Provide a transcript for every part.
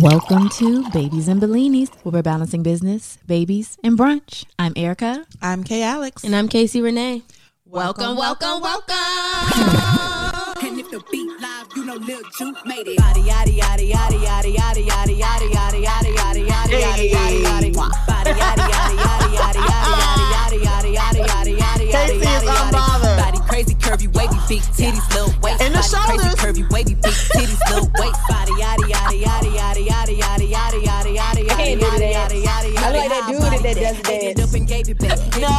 Welcome to Babies and Bellinis, where we're balancing business, babies, and brunch. I'm Erica. I'm Kay Alex. And I'm Casey Renee. Welcome. And if the beat live, you know Lil' June made it. Body, yaddy, yaddy, yaddy, yaddy, yaddy, yaddy, yaddy, yaddy, yaddy, yaddy, yaddy, yaddy, yaddy, yaddy. Body, yaddy, yaddy, yaddy, yaddy, yaddy, yaddy, yaddy, yaddy, yaddy, yaddy, yaddy, yaddy. Body, crazy, curvy, wavy, big titties, little waist. And the shoulders. Crazy, curvy, wavy, big titties, little waist. Body, yaddy, yaddy, yaddy, yaddy, yaddy, yaddy, yaddy, yaddy, yaddy, yaddy, yaddy, yaddy. I like that dude that does that. No.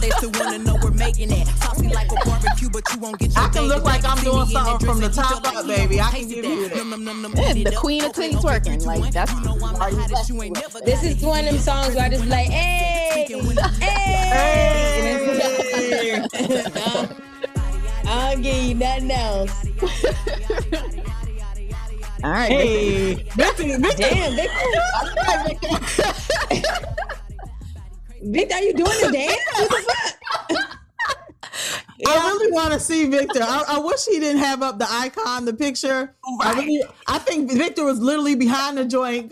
They still wanna know we're making it. Like a barbecue, but you won't get your I can look like I'm doing something from the top up, baby. I can give you that. The queen of clean twerking. Like, that's this is one of them songs where I just like, hey, hey. I'll give you nothing else. All right. Hey. Damn, Victor, are you doing the dance? What the fuck? Yeah. I really want to see Victor. I wish he didn't have up the icon, the picture. Right. I think Victor was literally behind the joint.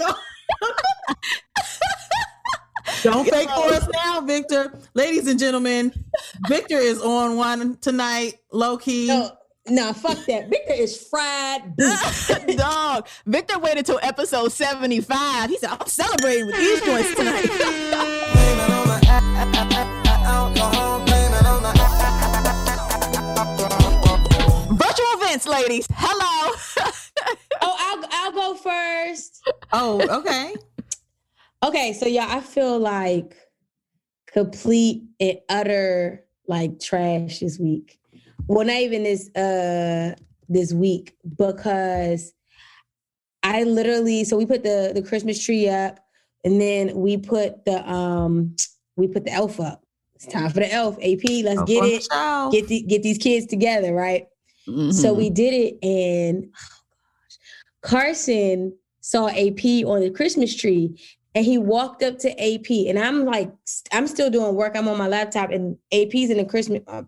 Don't fake for us now, Victor. Ladies and gentlemen, Victor is on one tonight, low key. No, fuck that. Victor is fried. Dog. Victor waited till episode 75. He said, I'm celebrating with these joints tonight. Virtual events, ladies. Hello. I'll go first. Oh, okay. Okay, so y'all, I feel like complete and utter like trash this week. Well, not even this week, because I literally we put the Christmas tree up, and then we put the elf up. It's time for the elf, AP. Let's get it. Get these kids together, right? Mm-hmm. So we did it, and Carson saw AP on the Christmas tree, and he walked up to AP, and I'm like, I'm still doing work. I'm on my laptop, and AP's in the Christmas on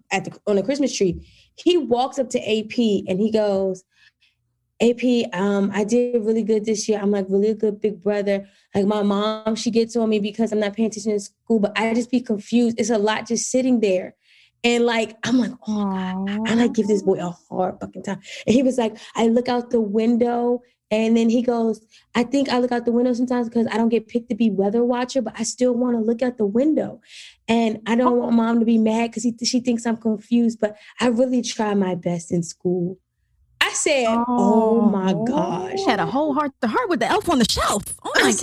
the Christmas tree. He walks up to AP, and he goes, AP, I did really good this year. I'm like really good, big brother. Like my mom, she gets on me because I'm not paying attention in school, but I just be confused. It's a lot just sitting there. And like, I'm like, oh, I like give this boy a hard fucking time. And he was like, I look out the window. And then he goes, I think I look out the window sometimes because I don't get picked to be weather watcher, but I still want to look out the window. And I don't want mom to be mad because she thinks I'm confused, but I really try my best in school. I said, oh my gosh. You had a whole heart to heart with the elf on the shelf. Oh my God.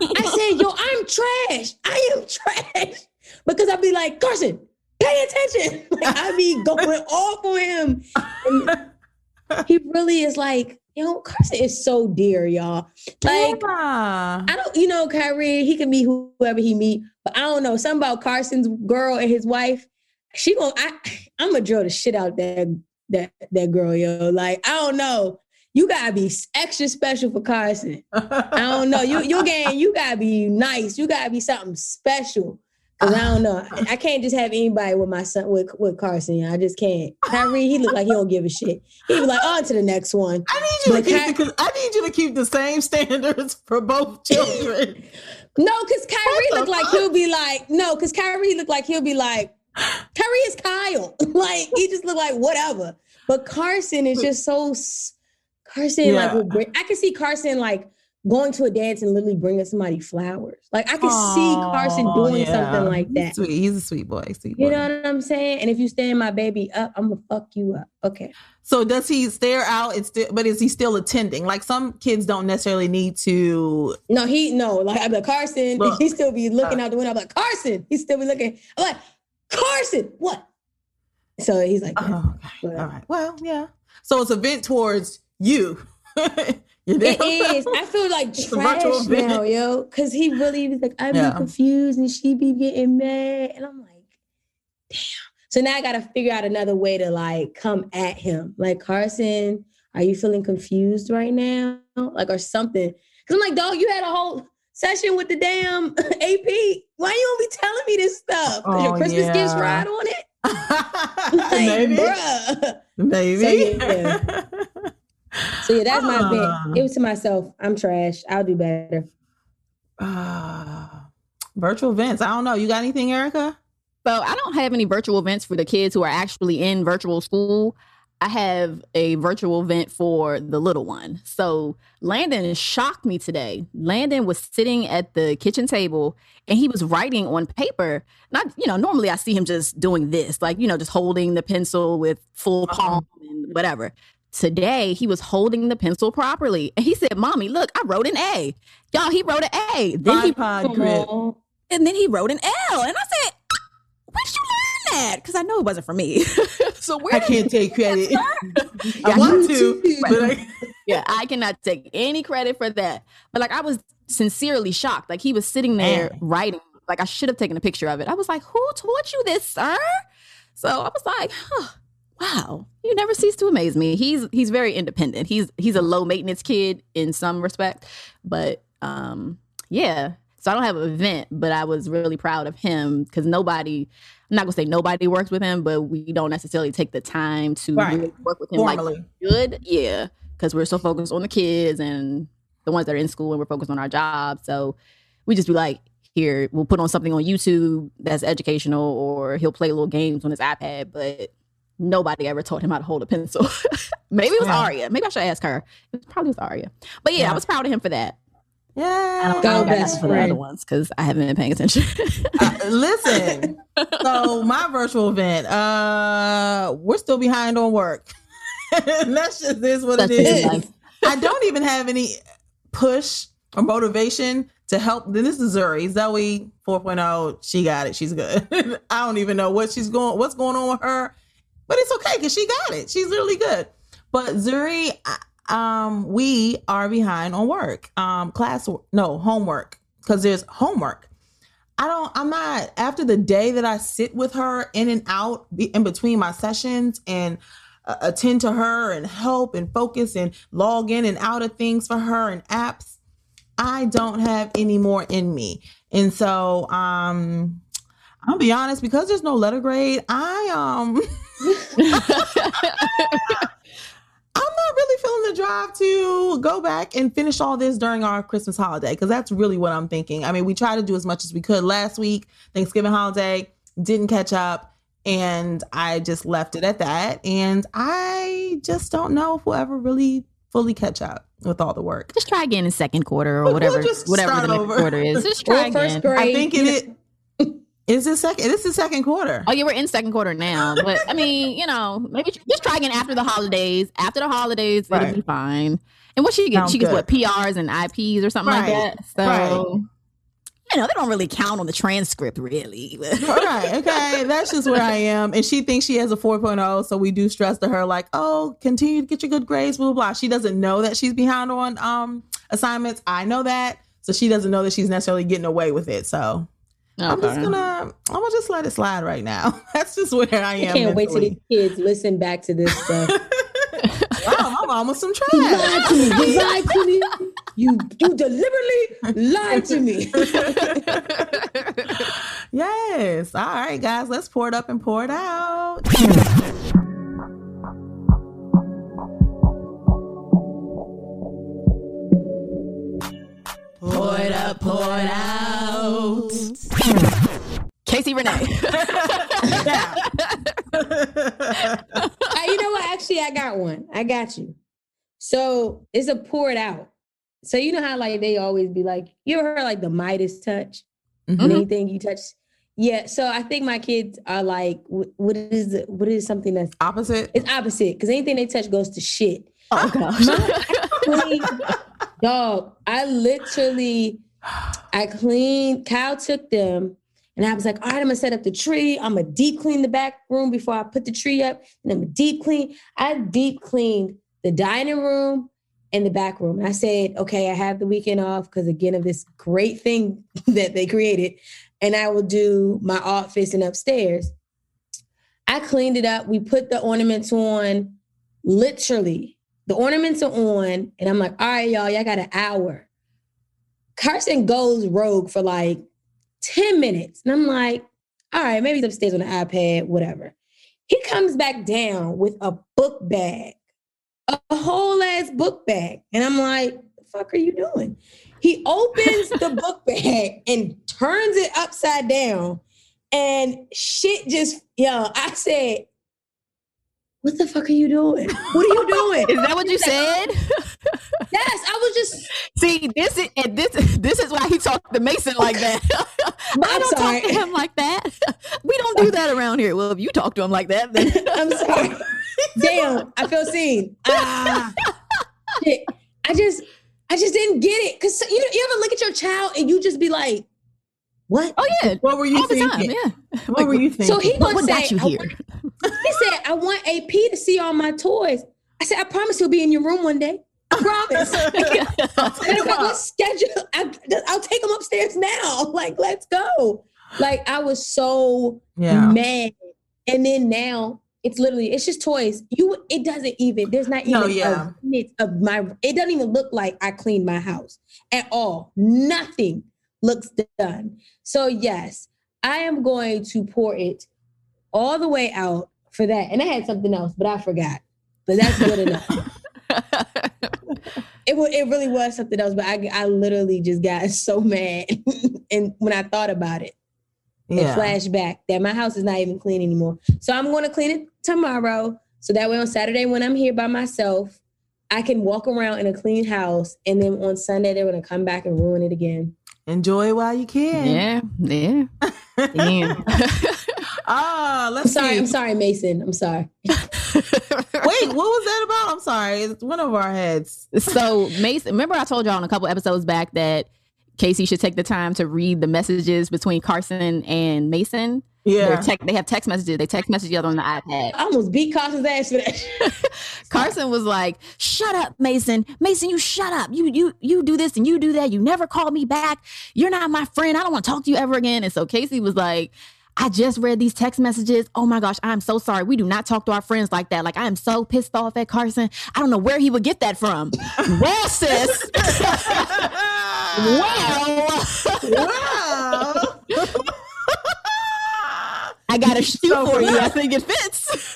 I said, yo, I'm trash. I am trash. Because I'd be like, Carson, pay attention. Like, I'd be going off on him. And he really is like, Carson is so dear, y'all. Like, yeah. I don't, Kyrie, he can meet whoever he meet, but I don't know. Something about Carson's girl and his wife. I'm going to drill the shit out there. That girl, yo, like, I don't know. You gotta be extra special for Carson. I don't know. You gotta be nice. You gotta be something special. Cause I don't know. I can't just have anybody with my son with Carson. You know? I just can't. Kyrie, he look like he don't give a shit. He be like, on to the next one. I need you to keep the same standards for both children. Cause Kyrie look like he'll be like. Kyrie is Kyle. Like, he just looked like whatever. But Carson is just so... Carson, yeah. I can see Carson, like, going to a dance and literally bringing somebody flowers. Like, I can see Carson doing something like that. He's a sweet boy. You know what I'm saying? And if you stand my baby up, I'm going to fuck you up. Okay. So does he stare out? But is he still attending? Like, some kids don't necessarily need to... No. Like, I'm like, Carson, he still be looking out the window. I'm like, Carson! He still be looking. I'm like... Carson, what? So he's like, okay. All right. Well, yeah. So it's a vent towards you. It is. I feel like it's trash now, yo. Because he really was like, I'd be confused and she be getting mad. And I'm like, damn. So now I got to figure out another way to like come at him. Like, Carson, are you feeling confused right now? Like, or something. Because I'm like, dog, you had a whole session with the damn AP. Why you don't be telling me this stuff? Because your Christmas gifts ride on it? Like, maybe. Bruh. Maybe. So, yeah. So yeah, that's my bit. It was to myself. I'm trash. I'll do better. Virtual events. I don't know. You got anything, Erica? So I don't have any virtual events for the kids who are actually in virtual school. I have a virtual event for the little one. So Landon shocked me today. Landon was sitting at the kitchen table and he was writing on paper. Not, you know, normally I see him just doing this, like, you know, just holding the pencil with full palm and whatever. Today, he was holding the pencil properly. And he said, Mommy, look, I wrote an A. Y'all, he wrote an A. Then he wrote an L. And I said, where'd you learn that? Because I know it wasn't for me. So where I can't take credit. I want to. But I cannot take any credit for that. But like, I was sincerely shocked. Like, he was sitting there writing. Like, I should have taken a picture of it. I was like, who taught you this, sir? So I was like, wow, you never cease to amaze me. He's very independent. He's a low maintenance kid in some respect. But yeah. So I don't have an event, but I was really proud of him because nobody, I'm not going to say nobody works with him, but we don't necessarily take the time to really work with him like we should. Yeah, because we're so focused on the kids and the ones that are in school and we're focused on our jobs. So we just be like, here, we'll put on something on YouTube that's educational or he'll play little games on his iPad, but nobody ever taught him how to hold a pencil. Maybe it was Aria. Maybe I should ask her. It probably was Aria. But yeah, I was proud of him for that. Yeah, I don't go best for the other ones because I haven't been paying attention. Listen, so my virtual event, we're still behind on work. That's just is what it is. Life. I don't even have any push or motivation to help. This is Missouri. Zoe 4.0. She got it. She's good. I don't even know what's going on with her, but it's okay because she got it. She's really good. But Zuri, we are behind on work, homework, because there's homework. I'm not, after the day that I sit with her in and out in between my sessions and attend to her and help and focus and log in and out of things for her and apps, I don't have any more in me. And so, I'll be honest, because there's no letter grade, I'm not really feeling the drive to go back and finish all this during our Christmas holiday, because that's really what I'm thinking. I mean, we tried to do as much as we could last week, Thanksgiving holiday, didn't catch up, and I just left it at that. And I just don't know if we'll ever really fully catch up with all the work. Just try again in second quarter or whatever, whatever the next quarter is. Just try again. I think This is second quarter. Oh, yeah, we're in second quarter now. But, I mean, you know, maybe just try again after the holidays. After the holidays, it'll be fine. And what she gets, PRs and IPs or something like that. So, you know, they don't really count on the transcript, really. Okay. That's just where I am. And she thinks she has a 4.0, so we do stress to her, like, oh, continue to get your good grades, blah, blah, blah. She doesn't know that she's behind on assignments. I know that. So she doesn't know that she's necessarily getting away with it, so... Okay. I'm gonna just let it slide right now. That's just where I am. I can't wait till these kids listen back to this stuff. Wow, my mom was some trash. You lied to me. You deliberately lied to me. Yes. All right, guys, let's pour it up and pour it out. Pour it up, pour it out. Casey Renee. You know what? Actually, I got one. I got you. So it's a pour it out. So you know how like they always be like, you ever heard like the Midas touch? Mm-hmm. Anything you touch. Yeah. So I think my kids are like, what is something that's opposite? It's opposite because anything they touch goes to shit. Oh gosh. Dog, I cleaned, Kyle took them and I was like, all right, I'm gonna set up the tree. I'm gonna deep clean the back room before I put the tree up. And I'm gonna deep clean. I deep cleaned the dining room and the back room. And I said, okay, I have the weekend off because again of this great thing that they created. And I will do my office and upstairs. I cleaned it up. We put the ornaments on literally. The ornaments are on, and I'm like, all right, y'all got an hour. Carson goes rogue for like 10 minutes. And I'm like, all right, maybe he's upstairs on the iPad, whatever. He comes back down with a book bag a whole ass book bag. And I'm like, the fuck are you doing? He opens the book bag and turns it upside down. And shit just, yo, I said, what the fuck are you doing? What are you doing? Is that what you said? Yes, I was just. See, this is why he talked to Mason like that. I don't talk to him like that. We don't do that around here. Well, if you talk to him like that, then. I'm sorry. Damn, I feel seen. Shit. I just didn't get it. Because you ever look at your child and you just be like, what? Oh, yeah. What were you thinking? Yeah. What were you thinking? So he gonna say, he said, I want AP to see all my toys. I said, I promise he'll be in your room one day. I promise. Let's schedule. I'll take him upstairs now. Like, let's go. Like, I was so mad. And then now it's literally, it's just toys. It doesn't even, there's not even a minute of my, it doesn't even look like I cleaned my house at all. Nothing looks done. So yes, I am going to pour it all the way out for that. And I had something else, but I forgot. But that's good enough. It really was something else, but I literally just got so mad. And when I thought about it, it flashed back that my house is not even clean anymore. So I'm going to clean it tomorrow. So that way on Saturday when I'm here by myself, I can walk around in a clean house. And then on Sunday, they're going to come back and ruin it again. Enjoy it while you can. Yeah, yeah. Damn. I'm sorry, Mason. I'm sorry. Wait, what was that about? I'm sorry. It's one of our heads. So, Mason, remember I told y'all on a couple episodes back that Casey should take the time to read the messages between Carson and Mason? Yeah. They have text messages. They text message each other on the iPad. I almost beat Carson's ass for that. Carson was like, shut up, Mason. Mason, you shut up. You do this and you do that. You never call me back. You're not my friend. I don't want to talk to you ever again. And so Casey was like, I just read these text messages. Oh my gosh, I'm so sorry. We do not talk to our friends like that. Like, I am so pissed off at Carson. I don't know where he would get that from. Well, sis. Wow. I got a shoe for you. I think it fits.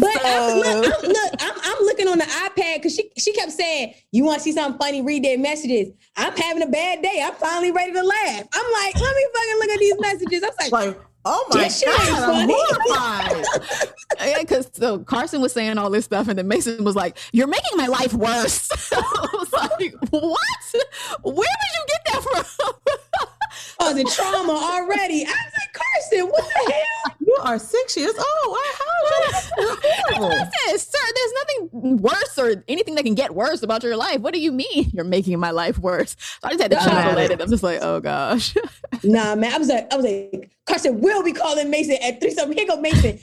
But I'm looking on the iPad because she kept saying, you want to see something funny, read their messages. I'm having a bad day. I'm finally ready to laugh. I'm like, let me fucking look at these messages. I was like oh my God, I'm horrified. Yeah, because so Carson was saying all this stuff and then Mason was like, you're making my life worse. I was like, what? Where would you get that from? I was in trauma already. I was like, Carson, what the hell? You are 6 years old. How is sir? There's nothing worse or anything that can get worse about your life. What do you mean? You're making my life worse. So I just had to translate it. I'm just like, oh gosh. Nah, man. I was like, Carson will be calling Mason at 3:00. Here go Mason.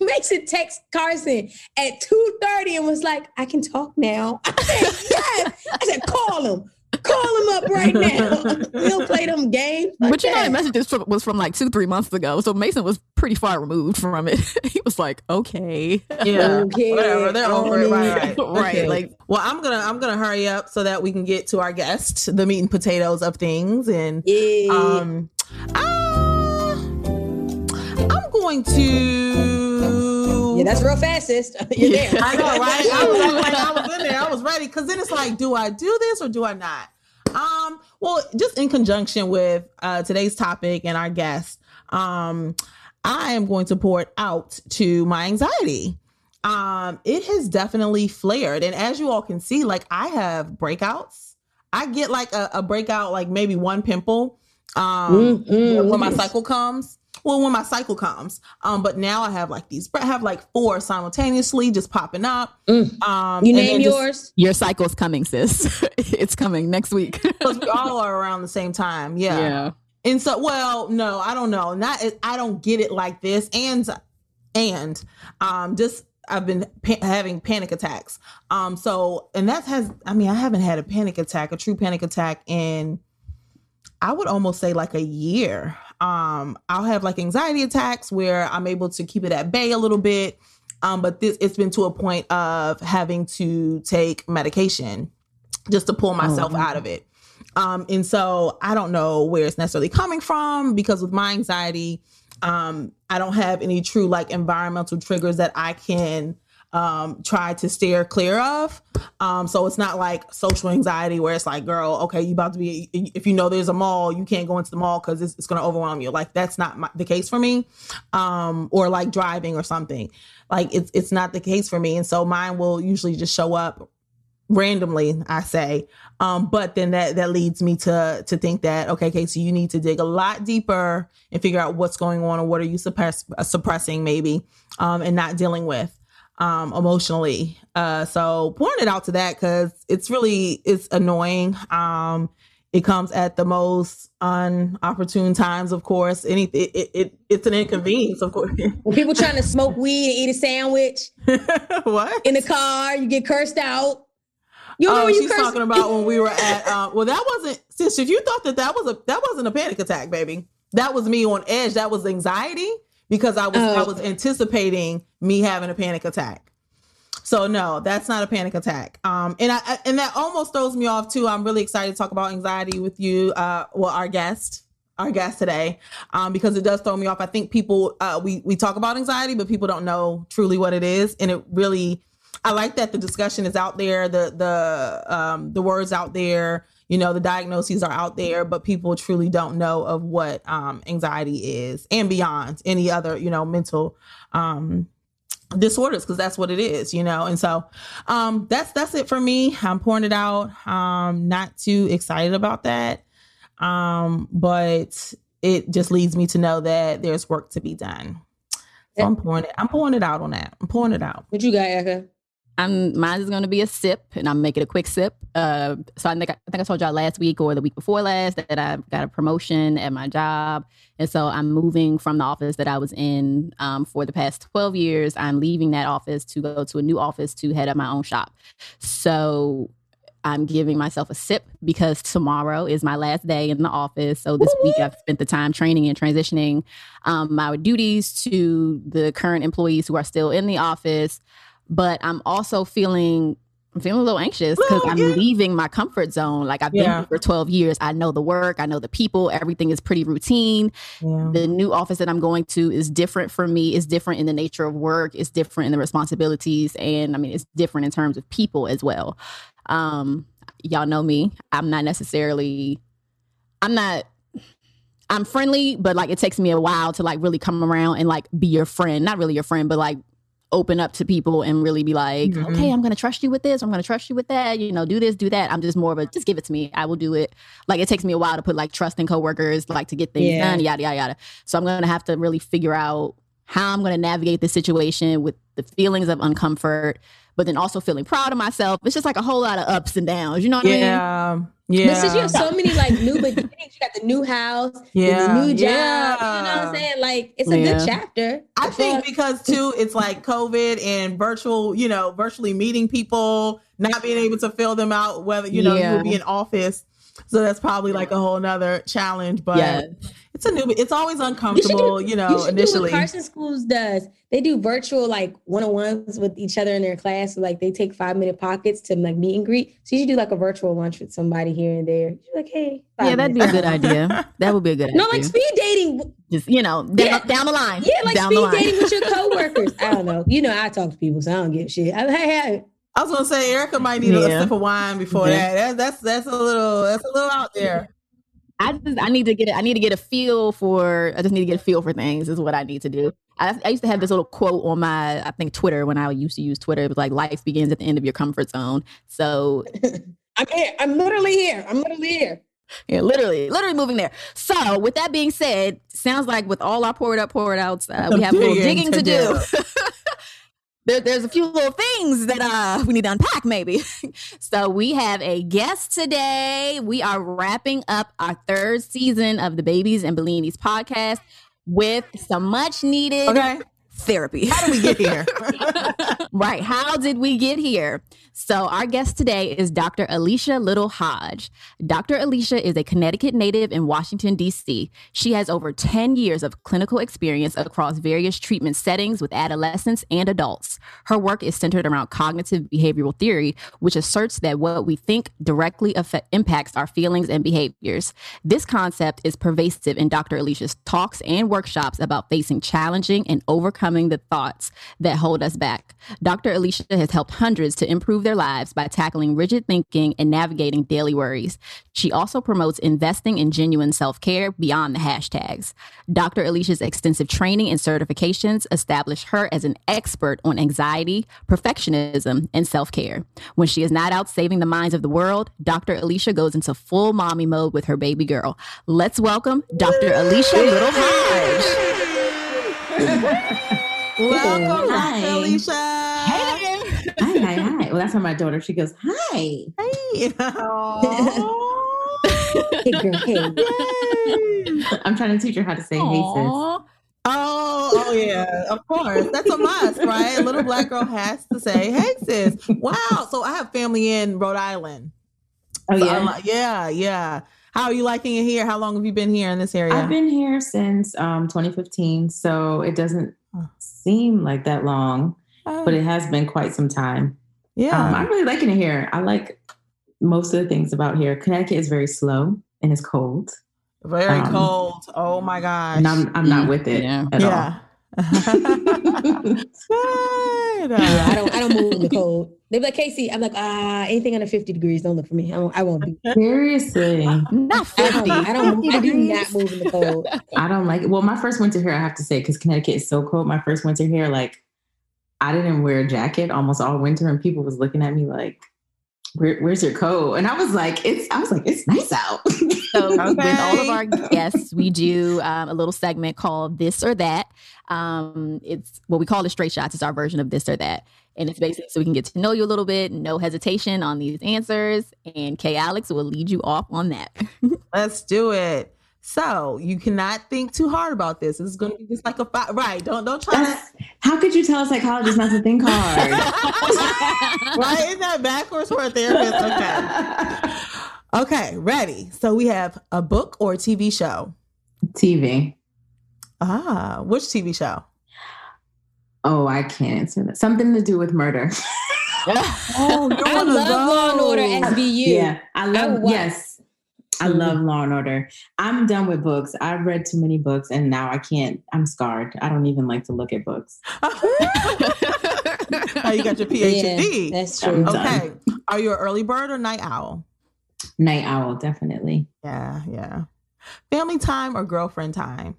Mason text Carson at 2:30 and was like, I can talk now. I said, yes. I said, call him. Call him up right now. He'll play them games. Like but you know, the message was from like 3 months ago. So Mason was pretty far removed from it. He was like, okay. Yeah. Okay. Whatever. They're over it. Right. Right. Okay. Like, well, I'm gonna hurry up so that we can get to our guest, the meat and potatoes of things. And yeah. I'm going to yeah, that's real fast, sis. You're there. Yeah. I know, right? I was in there. I was ready. Because then it's like, do I do this or do I not? Well, just in conjunction with today's topic and our guest, I am going to pour it out to my anxiety. It has definitely flared. And as you all can see, like I have breakouts. I get like a breakout, like maybe one pimple when my cycle comes. Well, when my cycle comes, but now I have like these, I have like four simultaneously just popping up. You name yours? Your cycle's coming, sis. It's coming next week. Because we all are around the same time. Yeah. Yeah. And so, well, no, I don't know. I don't get it like this. And I've been having panic attacks. I haven't had a true panic attack in, I would almost say like a year. I'll have like anxiety attacks where I'm able to keep it at bay a little bit. But it's been to a point of having to take medication just to pull myself out of it. And so I don't know where it's necessarily coming from because with my anxiety, I don't have any true like environmental triggers that I can try to steer clear of. So it's not like social anxiety where it's like, girl, okay, you about to be, if you know there's a mall, you can't go into the mall because it's going to overwhelm you. Like, that's not the case for me. Or like driving or something. Like, it's not the case for me. And so mine will usually just show up randomly, I say. But then that leads me to think that, okay, Casey, you need to dig a lot deeper and figure out what's going on, or what are you suppressing maybe, and not dealing with, emotionally. So point it out to that, cause it's annoying. It comes at the most unopportune times, of course. It's an inconvenience, of course. When people trying to smoke weed and eat a sandwich. What? In the car, you get cursed out. You know, she's talking about when we were at. Well, that wasn't. Since if you thought that wasn't a panic attack, baby, that was me on edge. That was anxiety because I was anticipating me having a panic attack. So no, that's not a panic attack. And that almost throws me off too. I'm really excited to talk about anxiety with you. Our guest today, because it does throw me off. I think people we talk about anxiety, but people don't know truly what it is, and it really. I like that the discussion is out there, the words out there, you know, the diagnoses are out there, but people truly don't know of what anxiety is and beyond any other, you know, mental disorders, because that's what it is, you know. And so that's it for me. I'm pouring it out. Not too excited about that, but it just leads me to know that there's work to be done. So I'm pouring it out on that. I'm pouring it out. What you got, Erica? Mine is going to be a sip, and I'm making a quick sip. So I think I told y'all last week or the week before last that I got a promotion at my job. And so I'm moving from the office that I was in for the past 12 years. I'm leaving that office to go to a new office to head up my own shop. So I'm giving myself a sip because tomorrow is my last day in the office. So this week I've spent the time training and transitioning my duties to the current employees who are still in the office. But I'm also feeling a little anxious because I'm leaving my comfort zone. Like I've been here for 12 years. I know the work. I know the people. Everything is pretty routine. Yeah. The new office that I'm going to is different for me. It's different in the nature of work. It's different in the responsibilities. And I mean, it's different in terms of people as well. Y'all know me. I'm friendly, but like it takes me a while to like really come around and like be your friend. Not really your friend, but like open up to people and really be like, okay, I'm going to trust you with this. I'm going to trust you with that. You know, do this, do that. I'm just more of a, just give it to me. I will do it. Like, it takes me a while to put like trust in coworkers, like to get things done, yada, yada, yada. So I'm going to have to really figure out how I'm going to navigate this situation with the feelings of uncomfort, but then also feeling proud of myself. It's just like a whole lot of ups and downs. You know what I mean? Yeah. But since you have so many like new beginnings, you got the new house, the new job, you know what I'm saying? Like it's a good chapter. I think because too, it's like COVID and virtual, you know, virtually meeting people, not being able to fill them out, whether, you know, you'll be in office. So that's probably like a whole nother challenge, but it's always uncomfortable, you initially. Do what Carson Schools does. They do virtual like one-on-ones with each other in their class. So, like they take 5-minute pockets to like meet and greet. So you should do like a virtual lunch with somebody here and there. You're like, hey. That'd be a good idea. That would be a good idea. No, like speed dating. Just, you know, down the line. Yeah, like down speed dating with your coworkers. I don't know. You know, I talk to people, so I don't give a shit. I was gonna say Erica might need a sip of wine before that. That's a little out there. I need to get a feel for things is what I need to do. I used to have this little quote on my, I think, Twitter when I used to use Twitter. It was like, life begins at the end of your comfort zone. So I'm here. I'm literally here. Yeah, literally moving there. So with that being said, sounds like with all our pour it out, we have a little digging to do. There's a few little things that we need to unpack, maybe. So we have a guest today. We are wrapping up our third season of the Babies and Bellinis podcast with some much needed therapy. How did we get here? Right. How did we get here? So our guest today is Dr. Alicia Little-Hodge. Dr. Alicia is a Connecticut native in Washington, D.C. She has over 10 years of clinical experience across various treatment settings with adolescents and adults. Her work is centered around cognitive behavioral theory, which asserts that what we think directly impacts our feelings and behaviors. This concept is pervasive in Dr. Alicia's talks and workshops about facing challenging and overcoming overcoming the thoughts that hold us back. Dr. Alicia has helped hundreds to improve their lives by tackling rigid thinking and navigating daily worries. She also promotes investing in genuine self-care beyond the hashtags. Dr. Alicia's extensive training and certifications establish her as an expert on anxiety, perfectionism, and self-care. When she is not out saving the minds of the world, Dr. Alicia goes into full mommy mode with her baby girl. Let's welcome Dr. Alicia Little-Hodge. Welcome, Dr. Alicia. Hey. Hi. Well, that's how my daughter, she goes, hi. Hey. Hey, girl, hey. Yay. I'm trying to teach her how to say hey, sis. Oh, yeah, of course. That's a must, right? A little black girl has to say, hey, sis. Wow. So I have family in Rhode Island. Oh, so yeah? Yeah. How are you liking it here? How long have you been here in this area? I've been here since 2015, so it doesn't seem like that long, but it has been quite some time. Yeah. I'm really liking it here. I like most of the things about here. Connecticut is very slow and it's cold. Very cold. Oh my gosh. And I'm not with it at all. I don't move in the cold. They be like, Casey, I'm like, anything under 50 degrees, don't look for me. I won't be. Seriously. Not 50. I do not move in the cold. I don't like it. Well, my first winter here, I have to say, because Connecticut is so cold, my first winter here, like, I didn't wear a jacket almost all winter, and people was looking at me like, Where's your coat? And I was like, it's nice out. So with all of our guests, we do a little segment called This or That. It's what we call the Straight Shots. It's our version of This or That. And it's basically so we can get to know you a little bit. No hesitation on these answers. And Kay Alex will lead you off on that. Let's do it. So you cannot think too hard about this. It's going to be just like a right. Don't try to. How could you tell a psychologist not to think hard? Right? Isn't that backwards for a therapist? Okay, ready. So we have a book or a TV show? TV. Which TV show? Oh, I can't answer that. Something to do with murder. Oh, I love Law and Order SVU. Yeah, I love. Yes. I love Law and Order. I'm done with books. I've read too many books and now I can't. I'm scarred. I don't even like to look at books. Oh, you got your PhD. Yeah, that's true. Okay. Are you an early bird or night owl? Night owl, definitely. Yeah. Family time or girlfriend time?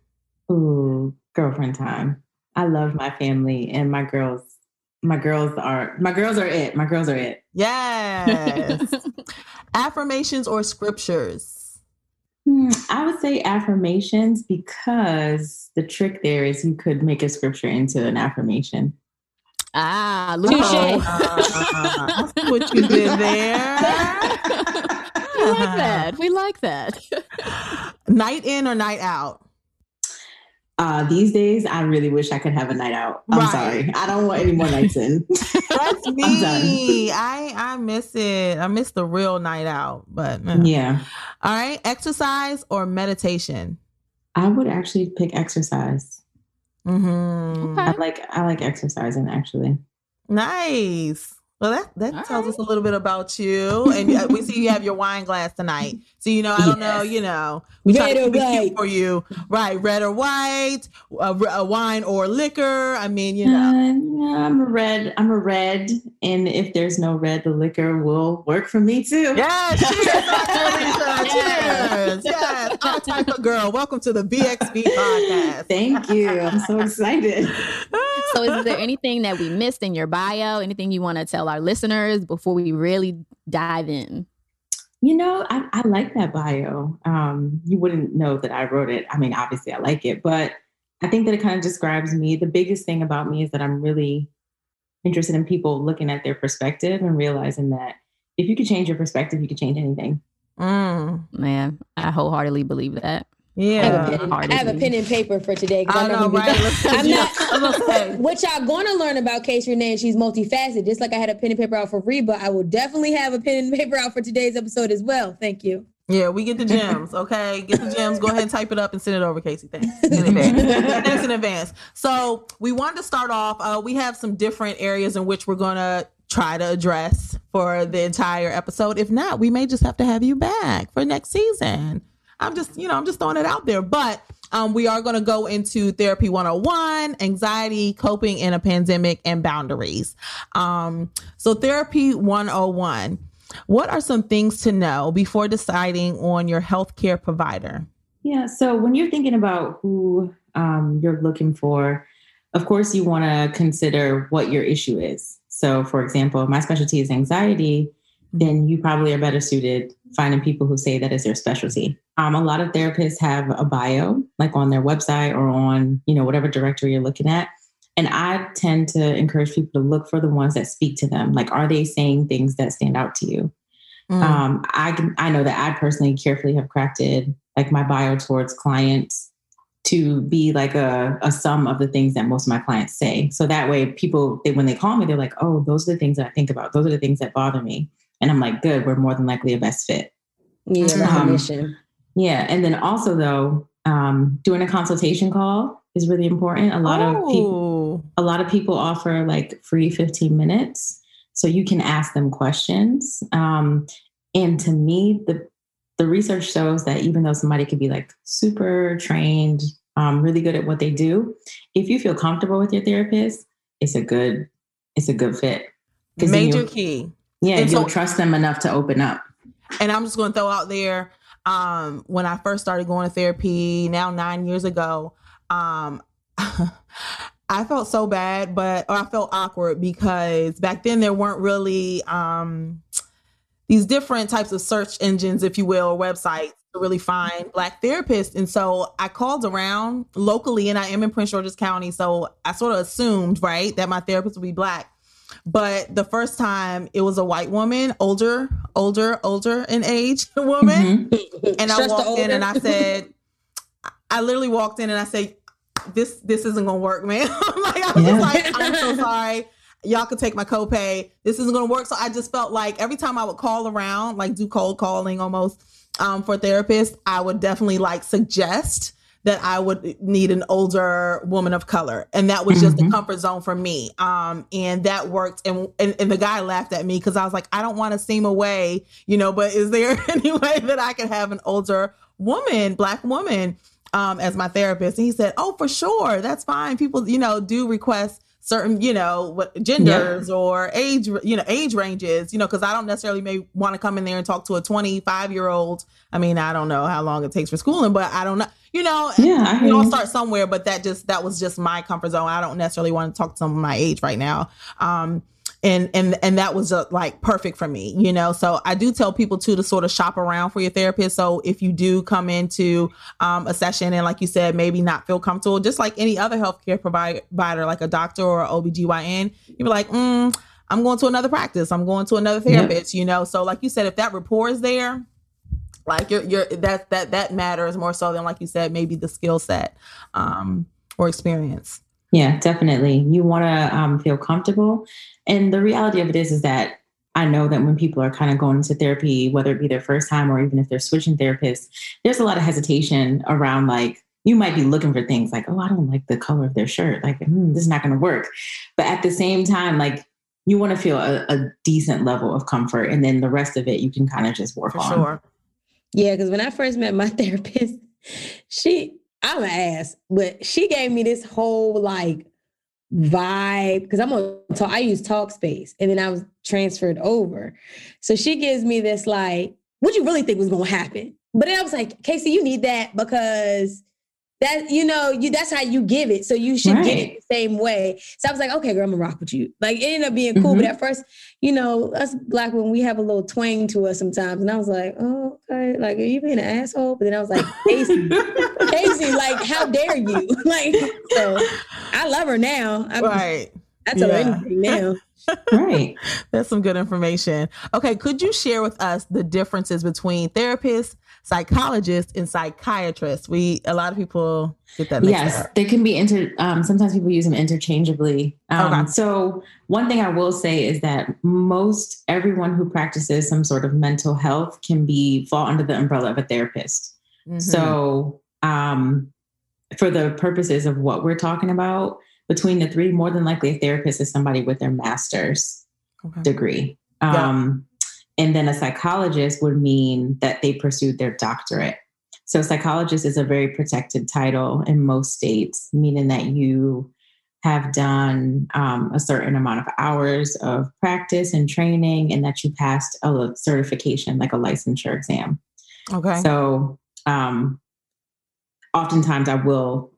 Ooh, girlfriend time. I love my family and my girls. My girls are it. Yes. Affirmations or scriptures? I would say affirmations, because the trick there is you could make a scripture into an affirmation. Ah, Lucia. That's what you did there. We like that. Night in or night out? These days, I really wish I could have a night out. I'm sorry. I don't want any more nights in. That's me. I miss it. I miss the real night out. But yeah. All right. Exercise or meditation? I would actually pick exercise. Mm-hmm. Okay. I like exercising, actually. Nice. Well, that tells us a little bit about you. And we see you have your wine glass tonight. So, I don't know. We try to be cute for you. Right. Red or white, a wine or liquor. I mean, I'm a red. And if there's no red, the liquor will work for me, too. Yeah. Cheers. Yes. Our type of girl. Welcome to the BxB podcast. Thank you. I'm so excited. So is there anything that we missed in your bio? Anything you want to tell our listeners before we really dive in? I like that bio. You wouldn't know that I wrote it. I mean, obviously I like it, but I think that it kind of describes me. The biggest thing about me is that I'm really interested in people looking at their perspective and realizing that if you could change your perspective, you could change anything. Man, I wholeheartedly believe that. Yeah, I have a pen and paper for today. What y'all gonna learn about Case Renee, she's multifaceted. Just like I had a pen and paper out for Reba, I will definitely have a pen and paper out for today's episode as well. Thank you. Yeah, we get the gems, okay? Get the gems. Go ahead and type it up and send it over, Casey. Thanks in advance. So we wanted to start off. We have some different areas in which we're gonna try to address for the entire episode. If not, we may just have to have you back for next season. I'm just throwing it out there. But We are going to go into Therapy 101, Anxiety, Coping in a Pandemic, and Boundaries. So Therapy 101, what are some things to know before deciding on your healthcare provider? Yeah, so when you're thinking about who you're looking for, of course, you want to consider what your issue is. So, for example, if my specialty is anxiety, then you probably are better suited finding people who say that is their specialty. A lot of therapists have a bio, like on their website or on, you know, whatever directory you're looking at. And I tend to encourage people to look for the ones that speak to them. Like, are they saying things that stand out to you? I know that I personally carefully have crafted like my bio towards clients to be like a sum of the things that most of my clients say. So that way people, when they call me, they're like, oh, those are the things that I think about. Those are the things that bother me. And I'm like, good, we're more than likely a best fit. Yeah, recognition. Yeah. And then also though, doing a consultation call is really important. A lot of people offer like free 15 minutes. So you can ask them questions. And to me, the research shows that even though somebody could be like super trained, really good at what they do, if you feel comfortable with your therapist, it's a good fit. Major key. Yeah, and you'll trust them enough to open up. And I'm just going to throw out there, when I first started going to therapy, now 9 years ago, I felt so bad, I felt awkward because back then there weren't really these different types of search engines, if you will, or websites to really find Black therapists. And so I called around locally, and I am in Prince George's County, so I sort of assumed, right, that my therapist would be Black. But the first time it was a white woman, older in age woman. Mm-hmm. And I walked in and I said, this isn't going to work, man. I'm so sorry. Y'all could take my copay. This isn't going to work. So I just felt like every time I would call around, like do cold calling almost, for therapists, I would definitely like suggest that I would need an older woman of color. And that was just the comfort zone for me. And that worked. And the guy laughed at me because I was like, I don't want to seem away, you know, but is there any way that I could have an older woman, Black woman, as my therapist? And he said, oh, for sure. That's fine. People, you know, do request certain, you know, what genders or age, you know, age ranges, you know, because I don't necessarily may want to come in there and talk to a 25-year-old. I mean, I don't know how long it takes for schooling, but I don't know, you know, we all start somewhere, but that was just my comfort zone. I don't necessarily want to talk to someone my age right now. And that was like perfect for me, you know? So I do tell people too, to sort of shop around for your therapist. So if you do come into a session and like you said, maybe not feel comfortable, just like any other healthcare provider, like a doctor or an OBGYN, you'd be like, I'm going to another practice. I'm going to another therapist, you know? So like you said, if that rapport is there, like that matters more so than, like you said, maybe the skill set or experience. Yeah, definitely. You want to feel comfortable. And the reality of it is that I know that when people are kind of going into therapy, whether it be their first time or even if they're switching therapists, there's a lot of hesitation around, like, you might be looking for things like, oh, I don't like the color of their shirt. Like, this is not going to work. But at the same time, like, you want to feel a decent level of comfort. And then the rest of it, you can kind of just work on. Sure. Yeah, because when I first met my therapist, I'm an ass, but she gave me this whole like vibe because I use TalkSpace and then I was transferred over. So she gives me this like, what you really think was going to happen? But then I was like, Casey, you need that because that, you know, that's how you give it. So you should get it the same way. So I was like, okay, girl, I'm gonna rock with you. Like, it ended up being cool. But at first, you know, us Black women, we have a little twang to us sometimes. And I was like, oh, okay. Like, are you being an asshole? But then I was like, Casey, like, how dare you? Like, so I love her now. I tell her anything now. Right. That's some good information. Okay. Could you share with us the differences between therapists, psychologists, and psychiatrists? A lot of people get that mixed up. They can be sometimes people use them interchangeably. So one thing I will say is that most everyone who practices some sort of mental health can fall under the umbrella of a therapist. Mm-hmm. So for the purposes of what we're talking about, between the three, more than likely a therapist is somebody with their master's degree. And then a psychologist would mean that they pursued their doctorate. So psychologist is a very protected title in most states, meaning that you have done a certain amount of hours of practice and training and that you passed a certification, like a licensure exam. Okay. So oftentimes I will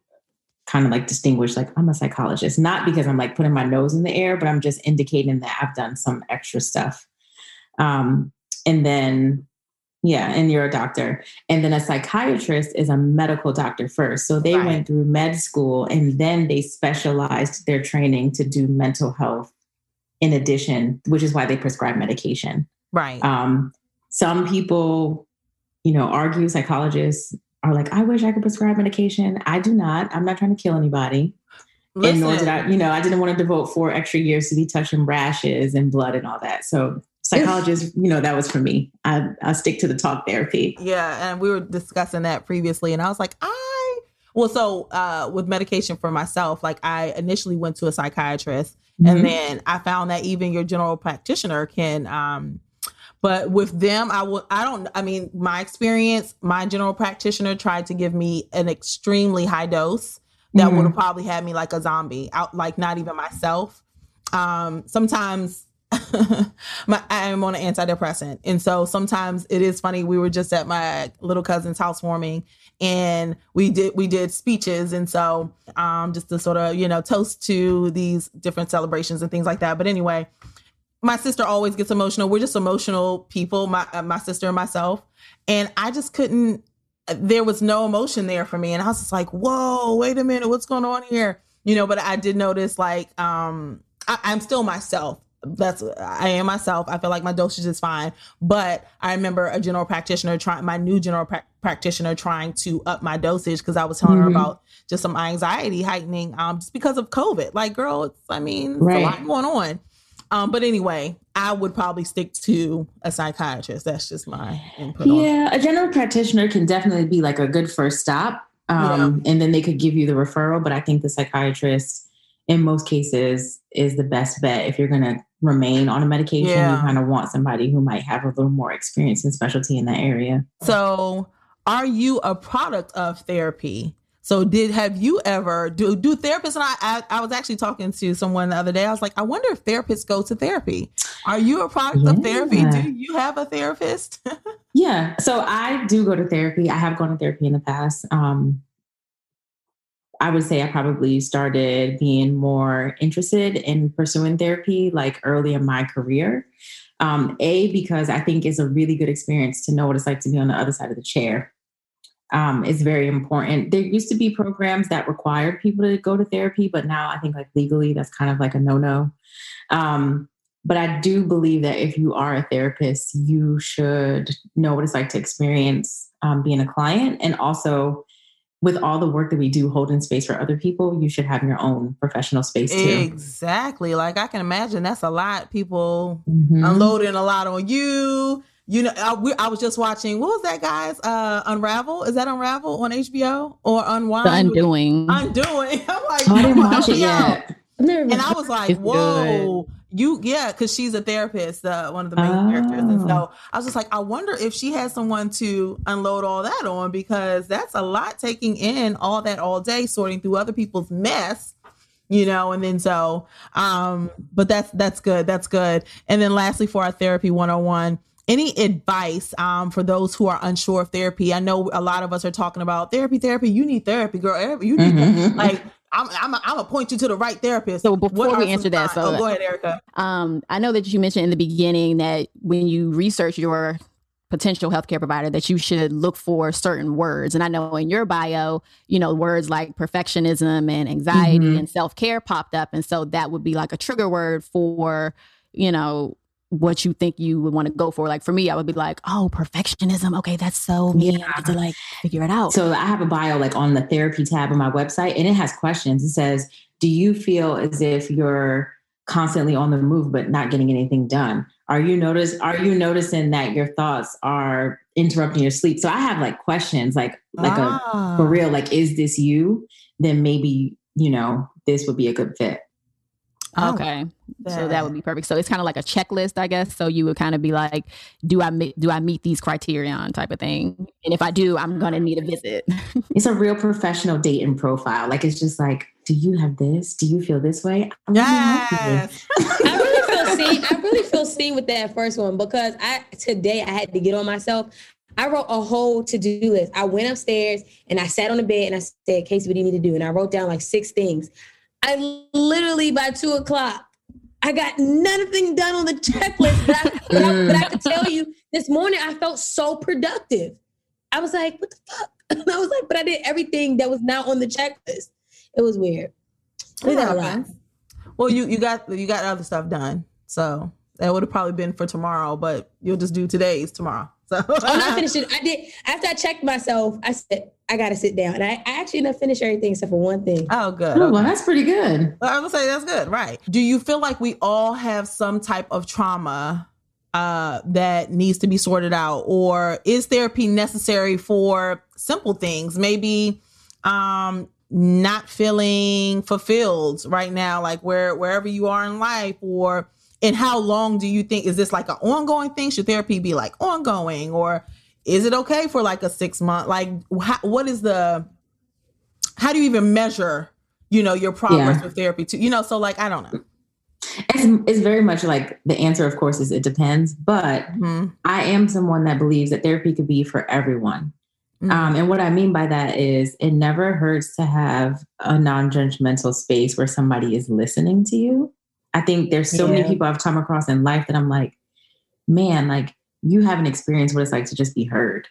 kind of like distinguish, like I'm a psychologist, not because I'm like putting my nose in the air, but I'm just indicating that I've done some extra stuff. And then, yeah, and you're a doctor. And then a psychiatrist is a medical doctor first. So they went through med school and then they specialized their training to do mental health in addition, which is why they prescribe medication. Right. Some people, you know, argue psychologists are like, I wish I could prescribe medication. I do not. I'm not trying to kill anybody. Listen. And nor did I, you know, I didn't want to devote 4 extra years to be touching rashes and blood and all that. So psychologist, you know, that was for me. I stick to the talk therapy. Yeah. And we were discussing that previously. And I was like, with medication for myself, like I initially went to a psychiatrist and then I found that even your general practitioner can, but with them, my experience, my general practitioner tried to give me an extremely high dose that would have probably had me like a zombie out, like not even myself. Sometimes I am on an antidepressant. And so sometimes it is funny. We were just at my little cousin's housewarming and we did speeches. And so, just to sort of, you know, toast to these different celebrations and things like that. But anyway, my sister always gets emotional. We're just emotional people. My sister and myself. And I just couldn't, there was no emotion there for me. And I was just like, whoa, wait a minute, what's going on here? You know, but I did notice like, I'm still myself. I am myself. I feel like my dosage is fine, but I remember a general practitioner trying to up my dosage because I was telling her about just some anxiety heightening just because of COVID. Like, girl, it's a lot going on. But anyway, I would probably stick to a psychiatrist. That's just my input. Yeah, a general practitioner can definitely be like a good first stop, and then they could give you the referral. But I think the psychiatrist, in most cases, is the best bet if you're going to remain on a medication. Yeah. You kind of want somebody who might have a little more experience and specialty in that area. So, are you a product of therapy? So, have you ever do therapists? And I was actually talking to someone the other day. I was like, I wonder if therapists go to therapy. Are you a product of therapy? Do you have a therapist? Yeah. So I do go to therapy. I have gone to therapy in the past. I would say I probably started being more interested in pursuing therapy like early in my career. Because I think it's a really good experience to know what it's like to be on the other side of the chair. It's very important. There used to be programs that required people to go to therapy, but now I think like legally that's kind of like a no-no. But I do believe that if you are a therapist, you should know what it's like to experience being a client, and also with all the work that we do holding space for other people, you should have your own professional space too. Exactly. Like I can imagine that's a lot. People unloading a lot on you. You know, I was just watching, what was that guy's Unravel? Is that Unravel on HBO or Unwind? The Undoing. Undoing. I'm like, I didn't watch it yet. And I was like, whoa. Good. Because she's a therapist, one of the main characters. And so I was just like, I wonder if she has someone to unload all that on, because that's a lot taking in all that all day, sorting through other people's mess, you know? And then so, but that's good. That's good. And then lastly, for our therapy 101, any advice for those who are unsure of therapy? I know a lot of us are talking about therapy. You need therapy, girl. You need therapy. Like, I'm gonna point you to the right therapist. So before we answer that, go ahead, Erica. I know that you mentioned in the beginning that when you research your potential healthcare provider, that you should look for certain words. And I know in your bio, you know, words like perfectionism and anxiety and self-care popped up. And so that would be like a trigger word for, you know, what you think you would want to go for. Like for me, I would be like, oh, perfectionism. Okay. That's so mean. I have to like figure it out. So I have a bio like on the therapy tab on my website, and it has questions. It says, do you feel as if you're constantly on the move, but not getting anything done? Are you noticing that your thoughts are interrupting your sleep? So I have like questions, like a for real, like, is this you? Then maybe, you know, this would be a good fit. Okay. So that would be perfect. So it's kind of like a checklist, I guess. So you would kind of be like, do I meet these criterion type of thing? And if I do, I'm going to need a visit. It's a real professional dating profile. Like, it's just like, do you have this? Do you feel this way? Yes. I really feel seen with that first one, because today I had to get on myself. I wrote a whole to-do list. I went upstairs and I sat on the bed and I said, Casey, what do you need to do? And I wrote down like 6 things. I literally, by 2:00, I got nothing done on the checklist. But I could tell you, this morning I felt so productive. I was like, what the fuck? And I was like, but I did everything that was not on the checklist. It was weird. Well, you got other stuff done. So that would have probably been for tomorrow, but you'll just do today's tomorrow. So I finished it. I did. After I checked myself, I said, I got to sit down. And I actually didn't finish everything except for one thing. Oh, good. Oh, okay. Well, that's pretty good. I would say that's good. Right. Do you feel like we all have some type of trauma that needs to be sorted out? Or is therapy necessary for simple things? Maybe not feeling fulfilled right now, like wherever you are in life, or... And how long do you think, is this like an ongoing thing? Should therapy be like ongoing, or is it okay for like a 6-month? Like, how do you even measure, your progress with therapy too? So like, I don't know. It's very much like the answer, of course, is it depends, but I am someone that believes that therapy could be for everyone. And what I mean by that is it never hurts to have a non-judgmental space where somebody is listening to you. I think there's so many people I've come across in life that I'm like, man, like you haven't experienced what it's like to just be heard.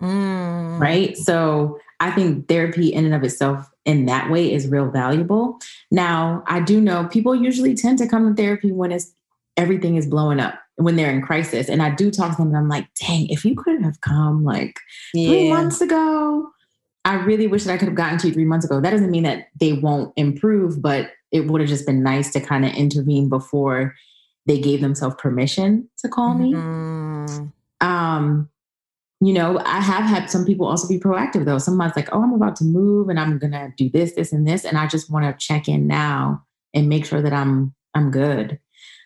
Right. So I think therapy in and of itself in that way is real valuable. Now, I do know people usually tend to come to therapy when everything is blowing up, when they're in crisis. And I do talk to them and I'm like, dang, if you could have come like 3 months ago, I really wish that I could have gotten to you 3 months ago. That doesn't mean that they won't improve, but it would have just been nice to kind of intervene before they gave themselves permission to call me. I have had some people also be proactive though. Someone's like, oh, I'm about to move and I'm going to do this, this, and this. And I just want to check in now and make sure that I'm good.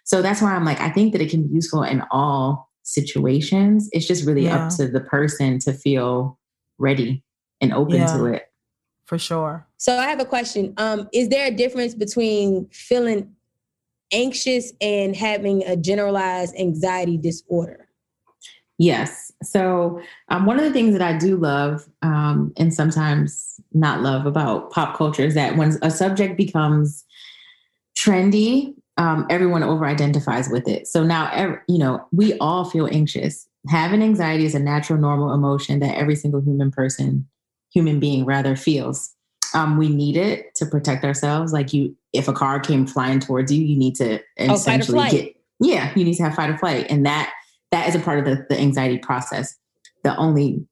So that's why I'm like, I think that it can be useful in all situations. It's just really up to the person to feel ready and open to it. For sure. So I have a question. Is there a difference between feeling anxious and having a generalized anxiety disorder? Yes. So one of the things that I do love and sometimes not love about pop culture is that when a subject becomes trendy, everyone over-identifies with it. So now, we all feel anxious. Having anxiety is a natural, normal emotion that every single human being feels. We need it to protect ourselves. Like if a car came flying towards you, you need to essentially you need to have fight or flight. And that is a part of the anxiety process. The only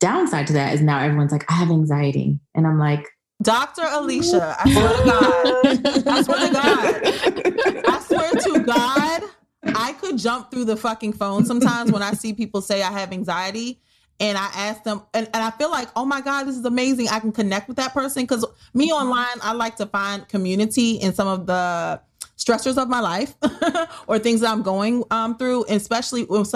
downside to that is now everyone's like, I have anxiety. And I'm like, Dr. Alicia, I swear to God, I could jump through the fucking phone sometimes when I see people say I have anxiety. And I ask them, and I feel like, oh my God, this is amazing. I can connect with that person. Because me online, I like to find community in some of the stressors of my life or things that I'm going through. And especially for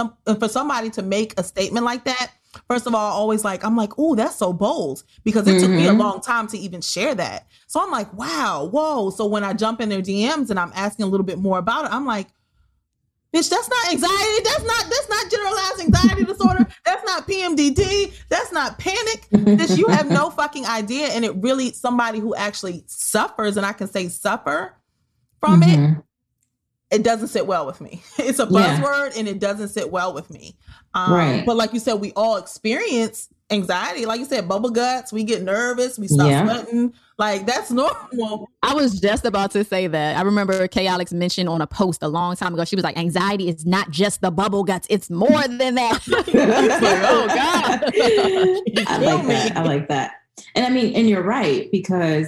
somebody to make a statement like that, first of all, always like, I'm like, oh, that's so bold. Because it took me a long time to even share that. So I'm like, wow, whoa. So when I jump in their DMs and I'm asking a little bit more about it, I'm like, bitch, that's not anxiety. That's not generalized anxiety disorder. That's not PMDD. That's not panic. This, you have no fucking idea. And it really, somebody who actually suffers, and I can say suffer from it doesn't sit well with me. It's a buzzword and it doesn't sit well with me. Right. But like you said, we all experience anxiety. Like you said, bubble guts, we get nervous, we stop sweating. Like, that's normal. I was just about to say that. I remember Kay Alex mentioned on a post a long time ago, she was like, anxiety is not just the bubble guts. It's more than that. Like, oh, God. I like that. And I mean, and you're right, because,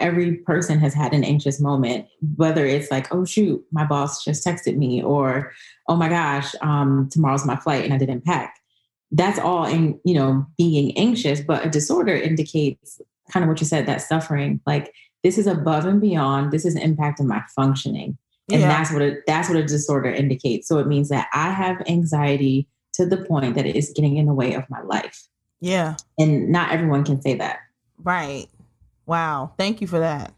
every person has had an anxious moment, whether it's like, oh, shoot, my boss just texted me, or, oh, my gosh, tomorrow's my flight and I didn't pack. That's all in, being anxious, but a disorder indicates kind of what you said, that suffering, like this is above and beyond, this is impacting my functioning. And that's what a disorder indicates. So it means that I have anxiety to the point that it is getting in the way of my life. Yeah. And not everyone can say that. Right. Wow. Thank you for that.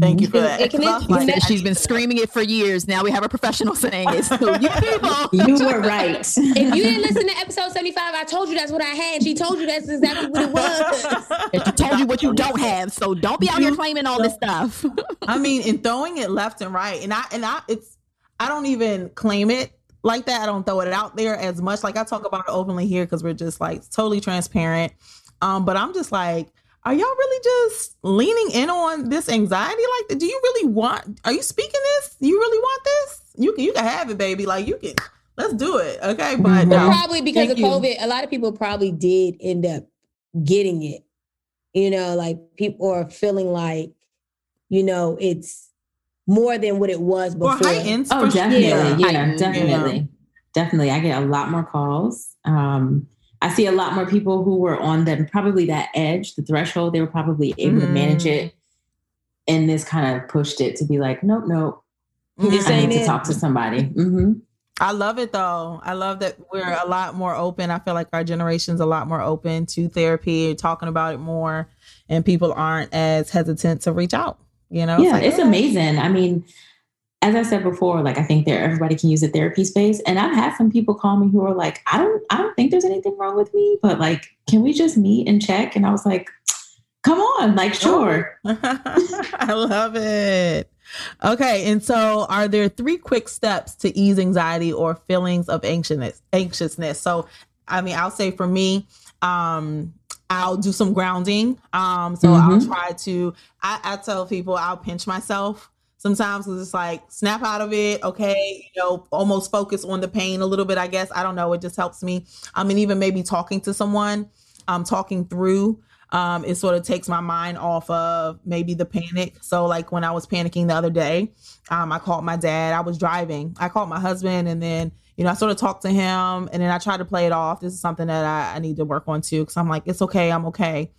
Thank you for that. She's been screaming it for years. Now we have a professional saying it. So you people. You were right. If you didn't listen to episode 75, I told you that's what I had. She told you that's exactly what it was. And she told you what you don't have. So don't be out here claiming all this stuff. I mean, and throwing it left and right. I don't even claim it like that. I don't throw it out there as much. Like I talk about it openly here because we're just like totally transparent. But I'm just like, are y'all really just leaning in on this anxiety? Like, are you speaking this? Do you really want this? You can have it, baby. Like you can, let's do it. Okay. But probably because of COVID, a lot of people probably did end up getting it, you know, like people are feeling like, you know, it's more than what it was before. Oh, definitely. Definitely. I get a lot more calls. I see a lot more people who were on that edge, the threshold. They were probably able to manage it, and this kind of pushed it to be like, nope. I need to talk to somebody. Mm-hmm. I love it though. I love that we're a lot more open. I feel like our generation's a lot more open to therapy, talking about it more, and people aren't as hesitant to reach out. You know? Yeah, it's amazing. I mean, as I said before, like I think everybody can use a therapy space, and I've had some people call me who are like, I don't think there's anything wrong with me, but like, can we just meet and check? And I was like, come on, like sure. I love it. Okay, and so are there 3 quick steps to ease anxiety or feelings of anxiousness? So, I mean, I'll say for me, I'll do some grounding. I'll try to. I tell people I'll pinch myself. Sometimes it's like snap out of it. Okay. You know, almost focus on the pain a little bit, I guess. I don't know. It just helps me. I mean, even maybe talking to someone, talking through, it sort of takes my mind off of maybe the panic. So like when I was panicking the other day, I called my dad, I was driving, I called my husband, and then, you know, I sort of talked to him, and then I tried to play it off. This is something that I need to work on too. 'Cause I'm like, it's okay. I'm okay.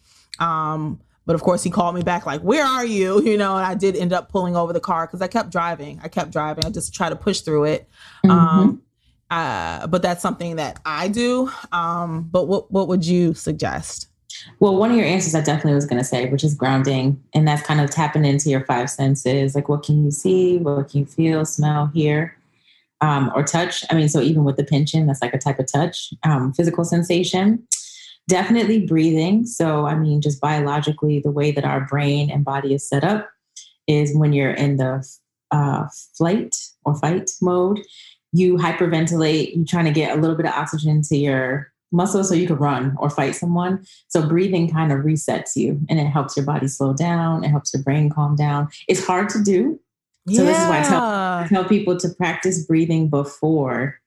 But of course he called me back like, where are you? You know, and I did end up pulling over the car because I kept driving. I just try to push through it. Mm-hmm. But that's something that I do. But what would you suggest? Well, one of your answers I definitely was going to say, which is grounding. And that's kind of tapping into your 5 senses. Like, what can you see? What can you feel, smell, hear, or touch? I mean, so even with the pinching, that's like a type of touch, physical sensation. Definitely breathing. So, I mean, just biologically, the way that our brain and body is set up is when you're in the flight or fight mode, you hyperventilate, you're trying to get a little bit of oxygen to your muscles so you can run or fight someone. So breathing kind of resets you, and it helps your body slow down. It helps your brain calm down. It's hard to do. So this is why I tell people to practice breathing before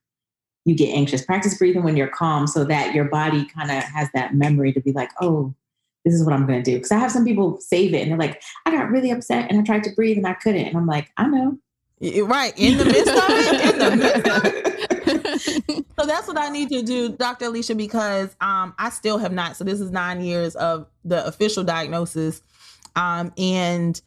you get anxious. Practice breathing when you're calm so that your body kind of has that memory to be like, oh, this is what I'm going to do. Because I have some people save it and they're like, I got really upset and I tried to breathe and I couldn't. And I'm like, I know. Right. In the midst of it. So that's what I need to do, Dr. Alicia, because I still have not. So this is 9 years of the official diagnosis. And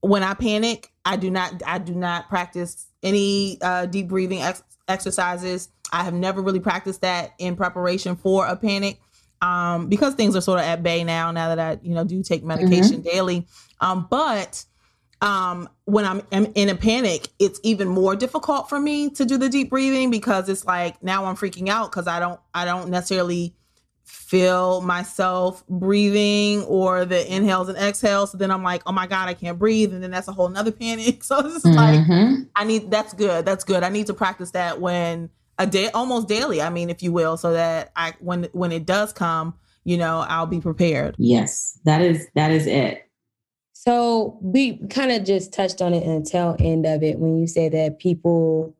when I panic, I do not practice any deep breathing exercises. I have never really practiced that in preparation for a panic, because things are sort of at bay now that I, you know, do take medication daily. But when I'm in a panic, it's even more difficult for me to do the deep breathing because it's like, now I'm freaking out because I don't necessarily feel myself breathing or the inhales and exhales. So then I'm like, oh my God, I can't breathe. And then that's a whole nother panic. So it's like, That's good. I need to practice that when almost daily, I mean, if you will, so that when it does come, you know, I'll be prepared. Yes, that is it. So we kind of just touched on it in the tail end of it when you say that people,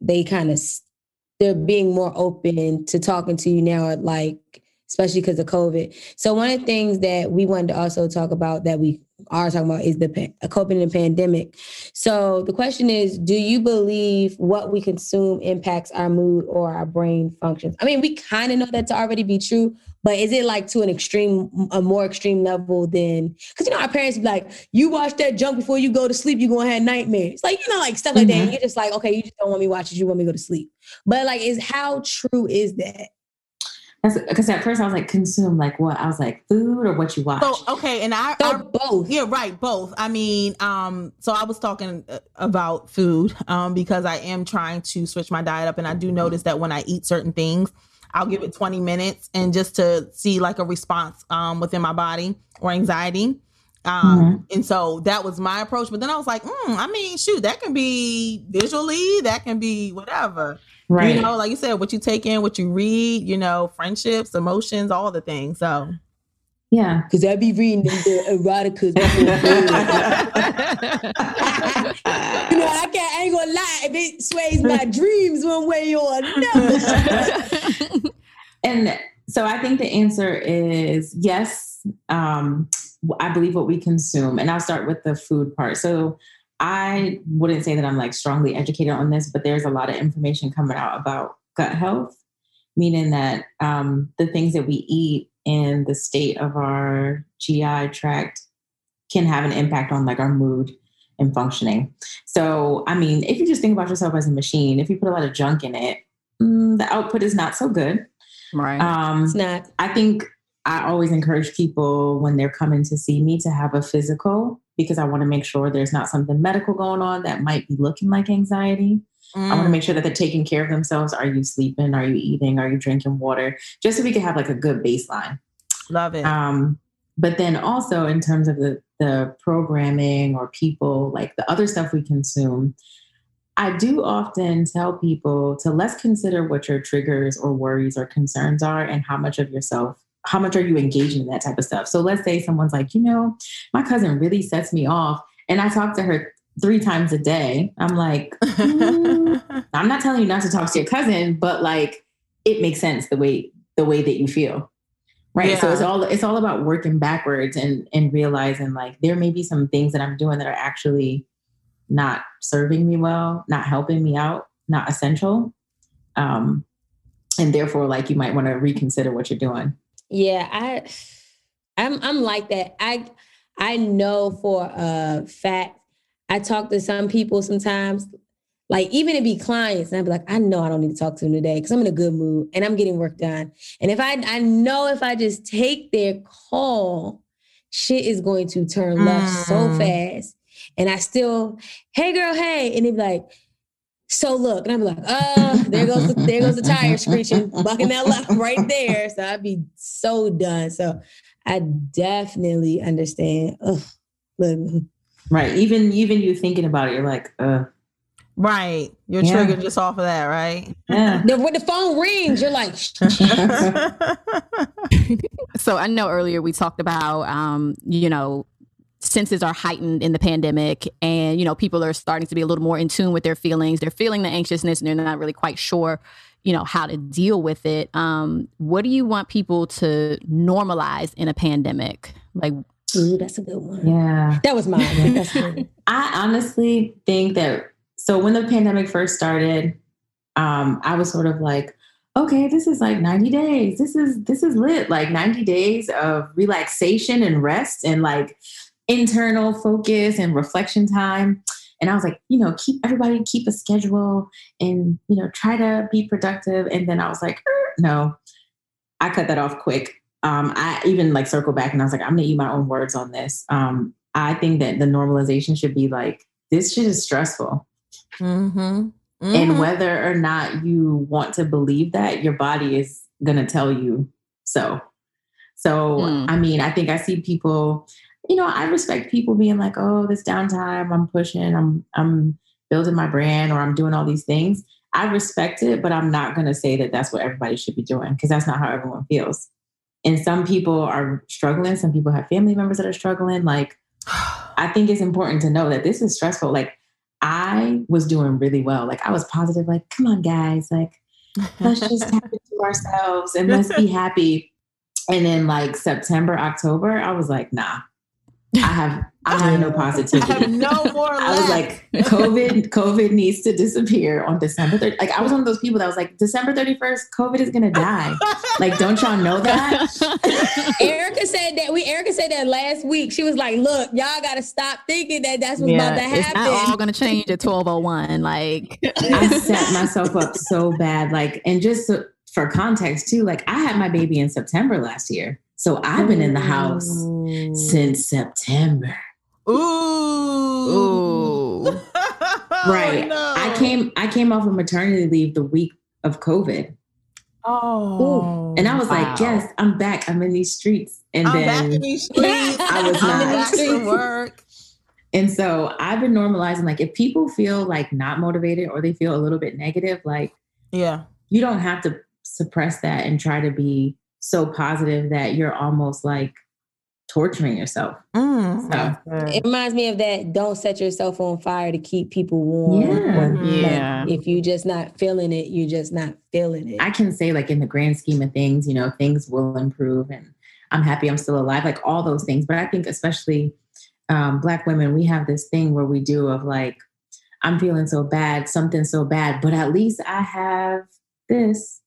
they're being more open to talking to you now, like especially because of COVID. So one of the things that we wanted to also talk about that we are talking about is the coping in the pandemic. So the question is, do you believe what we consume impacts our mood or our brain functions? I mean, we kind of know that to already be true, but is it like to an extreme, a more extreme level than, because, you know, our parents be like, you watch that junk before you go to sleep, you're going to have nightmares. Like, you know, like stuff like that. And you're just like, okay, you just don't want me watching, you want me to go to sleep. But like, is how true is that? Because at first I was like, consume like what? I was like, food or what you watch? So, okay, and I both. Yeah, right, both. I mean, so I was talking about food because I am trying to switch my diet up, and I do notice that when I eat certain things, I'll give it 20 minutes and just to see like a response within my body or anxiety. And so that was my approach. But then I was like, I mean, shoot, that can be visually, that can be whatever. Right. You know, like you said, what you take in, what you read, you know, friendships, emotions, all the things. So, yeah. Because I be reading the eroticas. You know, I ain't going to lie. If it sways my dreams one way or another. And so I think the answer is yes. I believe what we consume. And I'll start with the food part. So I wouldn't say that I'm like strongly educated on this, but there's a lot of information coming out about gut health, meaning that the things that we eat and the state of our GI tract can have an impact on like our mood and functioning. So, I mean, if you just think about yourself as a machine, if you put a lot of junk in it, the output is not so good. Right. It's not. I think I always encourage people when they're coming to see me to have a physical, because I want to make sure there's not something medical going on that might be looking like anxiety. I want to make sure that they're taking care of themselves. Are you sleeping? Are you eating? Are you drinking water? Just so we can have like a good baseline. Love it. But then also in terms of the programming or people, like the other stuff we consume, I do often tell people to let's consider what your triggers or worries or concerns are and how much of yourself, how much are you engaging in that type of stuff? So let's say someone's like, you know, my cousin really sets me off and I talk to her 3 times a day. I'm like, I'm not telling you not to talk to your cousin, but like, it makes sense the way that you feel. Right. Yeah. So it's all about working backwards and realizing like, there may be some things that I'm doing that are actually not serving me well, not helping me out, not essential. And therefore like, you might want to reconsider what you're doing. Yeah, I'm like that. I know for a fact, I talk to some people sometimes, like even it be clients, and I'd be like, I know I don't need to talk to them today because I'm in a good mood and I'm getting work done. And if I know if I just take their call, shit is going to turn left so fast. And I still, hey girl, hey, and they'd be like, so look, and I'm like, oh, there goes the tire screeching, bucking that left right there. So I'd be so done. So I definitely understand. Look. Right. Even you thinking about it, you're like, Right. You're triggered just off of that, right? Yeah. When the phone rings, you're like. So I know earlier we talked about, you know, senses are heightened in the pandemic and, you know, people are starting to be a little more in tune with their feelings. They're feeling the anxiousness and they're not really quite sure, you know, how to deal with it. What do you want people to normalize in a pandemic? Like, ooh, that's a good one. Yeah. That was mine. That's good. I honestly think that, so when the pandemic first started, I was sort of like, okay, this is like 90 days. This is lit. Like 90 days of relaxation and rest and like, internal focus and reflection time. And I was like, you know, keep a schedule and, you know, try to be productive. And then I was like, no, I cut that off quick. I even like circle back and I was like, I'm going to eat my own words on this. I think that the normalization should be like, this shit is stressful. And whether or not you want to believe that, your body is going to tell you so. I mean, I think I see people, you know, I respect people being like, oh, this downtime, I'm pushing, I'm building my brand or I'm doing all these things. I respect it, but I'm not going to say that that's what everybody should be doing because that's not how everyone feels. And some people are struggling. Some people have family members that are struggling. Like, I think it's important to know that this is stressful. Like, I was doing really well. Like, I was positive. Like, come on, guys. Like, let's just tap into ourselves and let's be happy. And then like September, October, I was like, nah. I have no positivity. I have no more left. I was like, COVID needs to disappear on December 30th. Like, I was one of those people that was like, December 31st, COVID is going to die. Like, don't y'all know that? Erica said that last week. She was like, look, y'all got to stop thinking that that's what's about to happen. It's not all going to change at 12:01. Like, I set myself up so bad. Like, and just so, for context too, like I had my baby in September last year. So I've been in the house since September. Ooh. Right. Oh, no. I came off of maternity leave the week of COVID. Oh. Ooh. And I was like, yes, I'm back. I'm in these streets. And I'm then back in these streets. I was not back to work. And so I've been normalizing, like, if people feel like not motivated or they feel a little bit negative, like, yeah, you don't have to suppress that and try to be so positive that you're almost like torturing yourself. So. It reminds me of that. Don't set yourself on fire to keep people warm. Yeah. Like, if you're just not feeling it, you're just not feeling it. I can say, like, in the grand scheme of things, you know, things will improve and I'm happy I'm still alive, like all those things. But I think especially Black women, we have this thing where we do of like, I'm feeling so bad, something so bad, but at least I have this.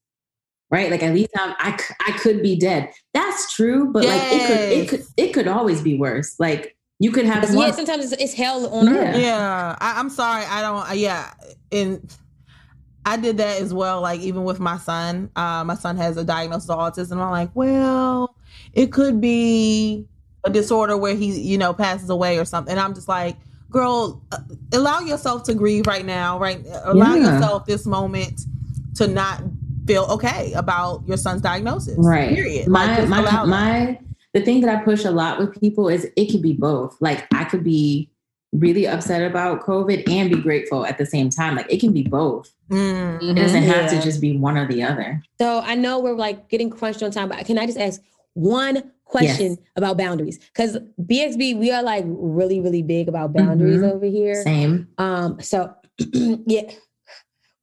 Right. Like, at least I could be dead. That's true. But like, it could always be worse. Like, you could have. Yeah. Sometimes it's hell on earth. Yeah. I'm sorry. I don't. Yeah. And I did that as well. Like, even with my son has a diagnosis of autism. I'm like, well, it could be a disorder where he, you know, passes away or something. And I'm just like, girl, allow yourself to grieve right now. Right. Allow yourself this moment to not feel okay about your son's diagnosis. Right. Period. The thing that I push a lot with people is it could be both. Like, I could be really upset about COVID and be grateful at the same time. Like, it can be both. It doesn't have to just be one or the other. So I know we're like getting crunched on time, but can I just ask one question about boundaries? Because BxB, we are like really, really big about boundaries over here. Same. So yeah.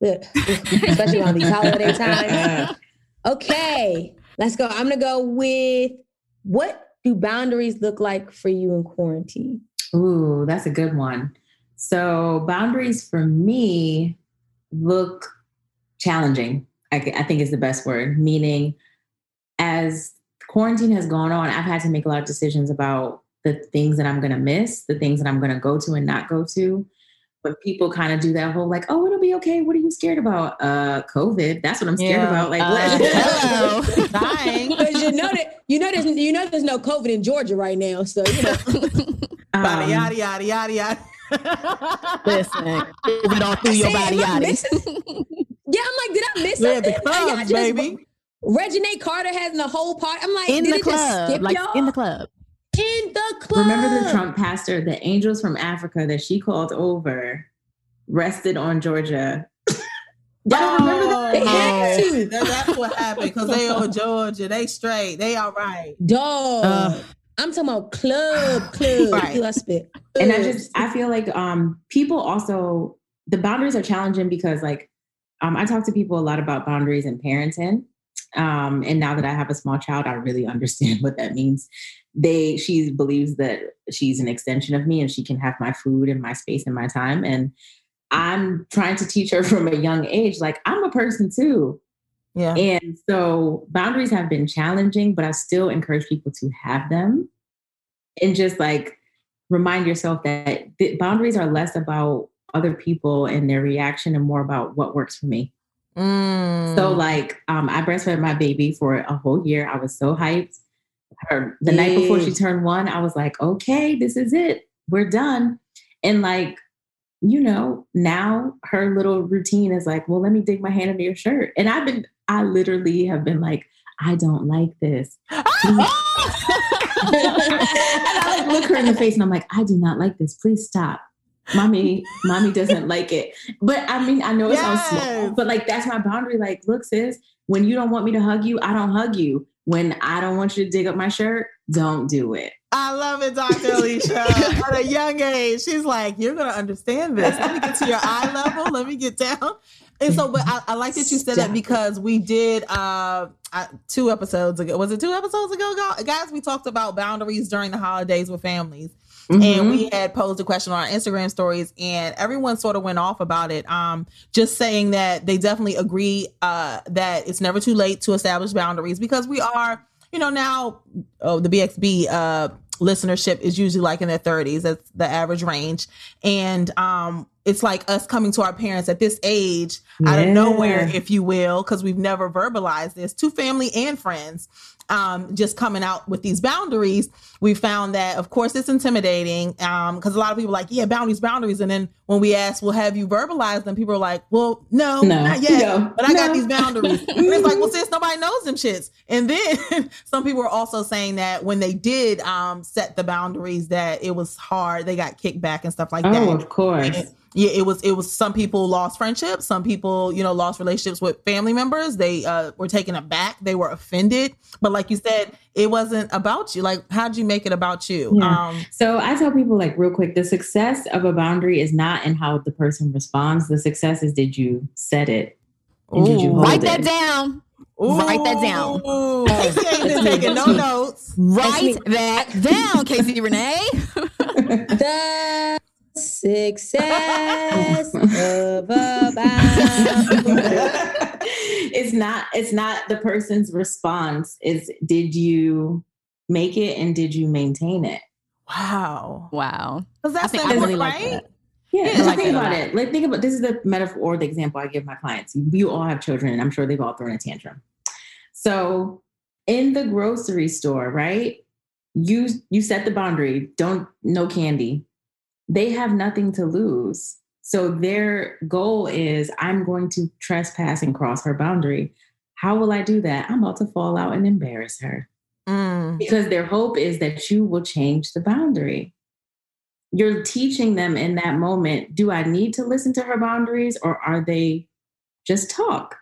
Especially on these holiday times. Okay, let's go. I'm gonna go with, what do boundaries look like for you in quarantine? Ooh, that's a good one. So boundaries for me look challenging. I think is the best word. Meaning, as quarantine has gone on, I've had to make a lot of decisions about the things that I'm gonna miss, the things that I'm gonna go to and not go to. But people kind of do that whole like, oh, it'll be okay. What are you scared about? COVID. That's what I'm scared about. Like, what? Dying. Because you know, there's no COVID in Georgia right now. So, you know. Yada, yada, yada, yada. Listen, COVID all through your body, yada. Yeah, I'm like, did I miss something? The club, baby. Reginae Carter has the whole part. I'm like, in the club. Skip, like, y'all? In the club. In the club. Remember the Trump pastor, the angels from Africa that she called over, rested on Georgia. Y'all remember that? They had to. That's what happened, because they on Georgia. They straight. They all right. Dog. I'm talking about club. Right. And I feel like people also, the boundaries are challenging because, like, I talk to people a lot about boundaries and parenting. And now that I have a small child, I really understand what that means. She believes that she's an extension of me and she can have my food and my space and my time. And I'm trying to teach her from a young age, like, I'm a person too. Yeah. And so boundaries have been challenging, but I still encourage people to have them and just like remind yourself that boundaries are less about other people and their reaction and more about what works for me. So like, I breastfed my baby for a whole year. I was so hyped. The night before she turned 1, I was like, okay, this is it. We're done. And like, you know, now her little routine is like, well, let me dig my hand under your shirt. And I literally have been like, I don't like this. And I look her in the face and I'm like, I do not like this. Please stop. Mommy doesn't like it. But I mean, I know it sounds small, but like, that's my boundary. Like, look, sis, when you don't want me to hug you, I don't hug you. When I don't want you to dig up my shirt, don't do it. I love it, Dr. Alicia. At a young age, she's like, you're going to understand this. Let me get to your eye level. Let me get down. And so, but I like that you said that, because we did two episodes ago. Was it 2 episodes ago, guys? We talked about boundaries during the holidays with families. Mm-hmm. And we had posed a question on our Instagram stories, and everyone sort of went off about it. Just saying that they definitely agree that it's never too late to establish boundaries, because we are, you know, now the BxB listenership is usually like in their 30s. That's the average range. And it's like us coming to our parents at this age, out of nowhere, if you will, because we've never verbalized this to family and friends. Just coming out with these boundaries, we found that, of course, it's intimidating, because a lot of people are like, yeah, boundaries. And then when we ask, well, have you verbalized them? People are like, well, no, not yet, but I got these boundaries. And it's like, well, since nobody knows them shits. And then some people are also saying that when they did set the boundaries, that it was hard. They got kicked back and stuff like that. Oh, of course. Yeah, it was some people lost friendships. Some people, you know, lost relationships with family members. They were taken aback. They were offended. But like you said, it wasn't about you. Like, how'd you make it about you? Yeah. So I tell people, like, real quick, the success of a boundary is not in how the person responds. The success is, did you set it? And did you hold it? Write that down. Casey ain't taking no notes. Write that down, Casey Renee. That. Success of a boundary. It's not the person's response. It's, did you make it and did you maintain it? Wow. Because that's really right. Like that. Yeah, just like think about it. Like, think about this is the metaphor or the example I give my clients. You all have children, and I'm sure they've all thrown a tantrum. So in the grocery store, right? You set the boundary. No candy. They have nothing to lose. So their goal is, I'm going to trespass and cross her boundary. How will I do that? I'm about to fall out and embarrass her. Because their hope is that you will change the boundary. You're teaching them in that moment, do I need to listen to her boundaries, or are they just talk?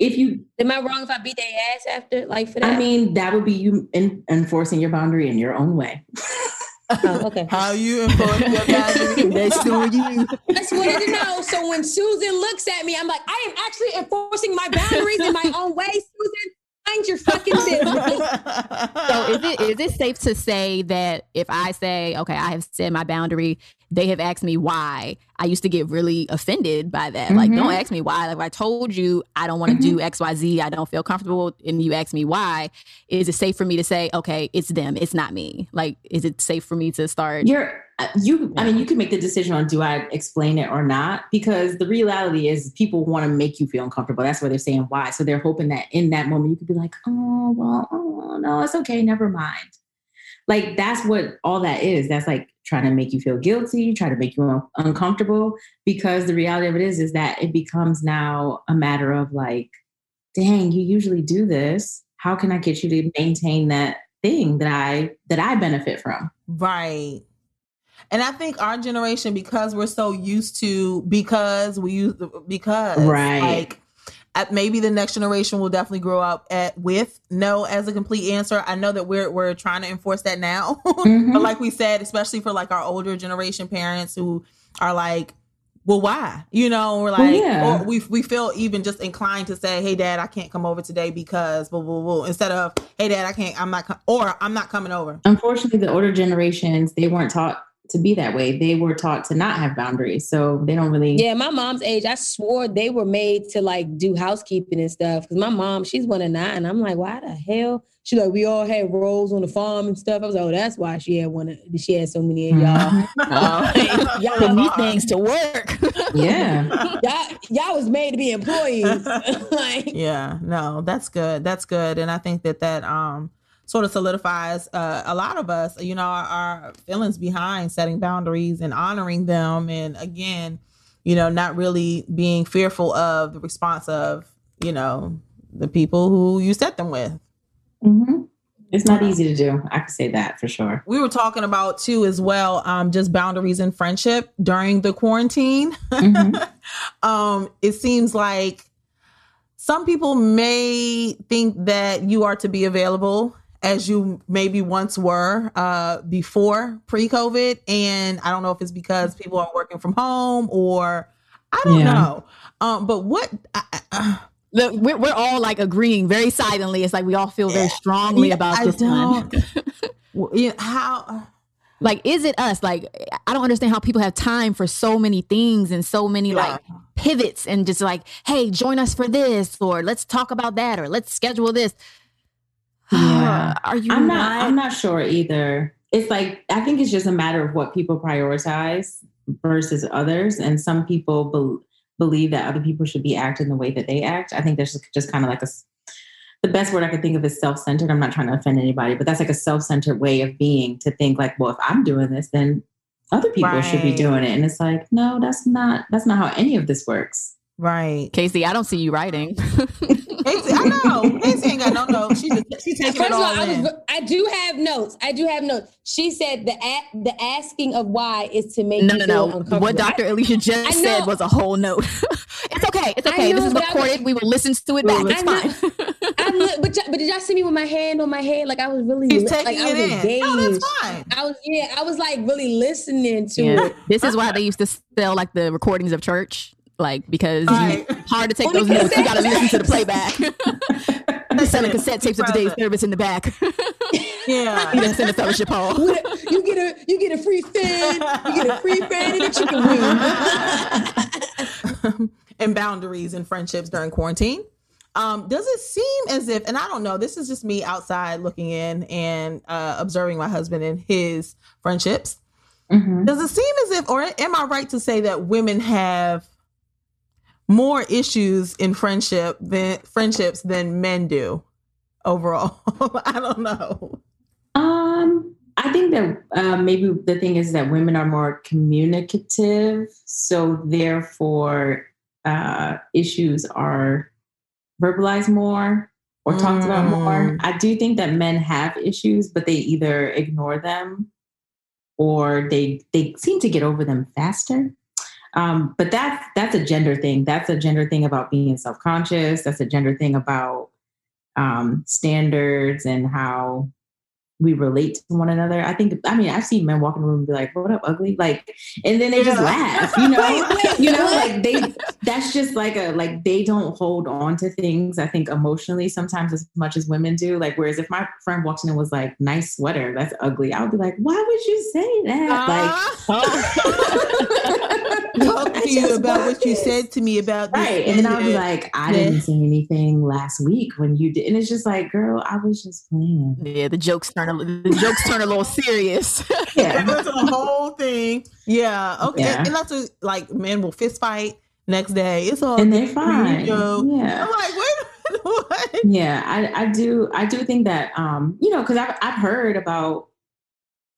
Am I wrong if I beat their ass after, like, for that? I mean, that would be you enforcing your boundary in your own way. Oh, okay. How you enforce your boundary? That's on you. I just wanted to know. So when Susan looks at me, I'm like, I am actually enforcing my boundaries in my own way. Susan, mind your fucking business. So is it safe to say that if I say, okay, I have set my boundary, they have asked me why? I used to get really offended by that. Mm-hmm. Like, don't ask me why. Like, if I told you I don't want to do X, Y, Z, I don't feel comfortable, and you ask me why, is it safe for me to say, okay, it's them, it's not me? Like, is it safe for me to start? I mean, you can make the decision on, do I explain it or not? Because the reality is people want to make you feel uncomfortable. That's why they're saying why. So they're hoping that in that moment, you could be like, no, it's okay. Never mind. Like, that's what all that is. That's like trying to make you feel guilty, trying to make you uncomfortable, because the reality of it is that it becomes now a matter of like, dang, you usually do this. How can I get you to maintain that thing that I benefit from? Right. And I think our generation, because we're so used to, right. Like, maybe the next generation will definitely grow up with no as a complete answer. I know that we're trying to enforce that now. Mm-hmm. But like we said, especially for like our older generation parents who are like, well, why? You know, we're like, or we feel even just inclined to say, hey, Dad, I can't come over today because blah, blah, blah. Instead of, hey, Dad, I'm not coming over. Unfortunately, the older generations, they weren't taught to be that way. They were taught to not have boundaries. So they don't really. Yeah. My mom's age, I swore they were made to like do housekeeping and stuff. Cause my mom, she's 1 of 9. I'm like, why the hell? She's like, we all had roles on the farm and stuff. I was like, oh, that's why she had so many of y'all. Y'all need things to work. Yeah. Y'all was made to be employees. That's good. That's good. And I think that sort of solidifies a lot of us, you know, our feelings behind setting boundaries and honoring them. And again, you know, not really being fearful of the response of, you know, the people who you set them with. Mm-hmm. It's not easy to do. I can say that for sure. We were talking about too, as well, just boundaries in friendship during the quarantine. Mm-hmm. It seems like some people may think that you are to be available as you maybe once were before pre-COVID. And I don't know if it's because people are working from home, or I don't know. But what... Look, we're all like agreeing very silently. It's like we all feel very strongly about this one. How... Like, is it us? Like, I don't understand how people have time for so many things and so many like pivots and just like, hey, join us for this, or let's talk about that, or let's schedule this. Are you? I'm not sure either. It's like, I think it's just a matter of what people prioritize versus others. And some people believe that other people should be acting the way that they act. I think there's just kind of like the best word I could think of is self-centered. I'm not trying to offend anybody, but that's like a self-centered way of being, to think like, well, if I'm doing this, then other people should be doing it. And it's like, no, that's not how any of this works. Right. Casey, I don't see you writing. I know. Casey ain't got no notes. She's taking it all in. I do have notes. She said the asking of why is to make you feel uncomfortable. What Dr. Alicia just said was a whole note. It's okay. It's okay. This is recorded. We will listen to it back. It's fine. But did y'all see me with my hand on my head? Like I was really engaged. Oh, that's fine. I was like really listening to it. This is why they used to sell like the recordings of church. Like, because it's hard to take those notes. You got to listen to the playback. They're selling cassette tapes of today's service in the back. You didn't send a fellowship hall. You get a free fan. You get a free fan and a chicken wing. And boundaries and friendships during quarantine. Does it seem as if, and I don't know, this is just me outside looking in and observing my husband and his friendships. Mm-hmm. Does it seem as if, or am I right to say that women have more issues in friendships than men do overall? I don't know. I think that maybe the thing is that women are more communicative, so therefore issues are verbalized more or talked about more. I do think that men have issues, but they either ignore them or they seem to get over them faster. But that's a gender thing. That's a gender thing about being self-conscious. That's a gender thing about standards and how we relate to one another. I've seen men walk in the room and be like, what up, ugly? Like, and then they just laugh, you know, you know, like that's just like they don't hold on to things, I think, emotionally sometimes as much as women do. Like, whereas if my friend walked in and was like, nice sweater, that's ugly, I would be like, why would you say that? Talk to you about what you said to me about this. Right. And then I'll be like, I didn't say anything last week when you did. And it's just like, girl, I was just playing. Yeah, the jokes turn a little serious. Yeah. That's the whole thing. Yeah. Okay. Yeah. And that's like men will fist fight next day. It's all and they're fine. Yeah. I'm like, wait, what? Yeah, I do think that you know, because I've heard about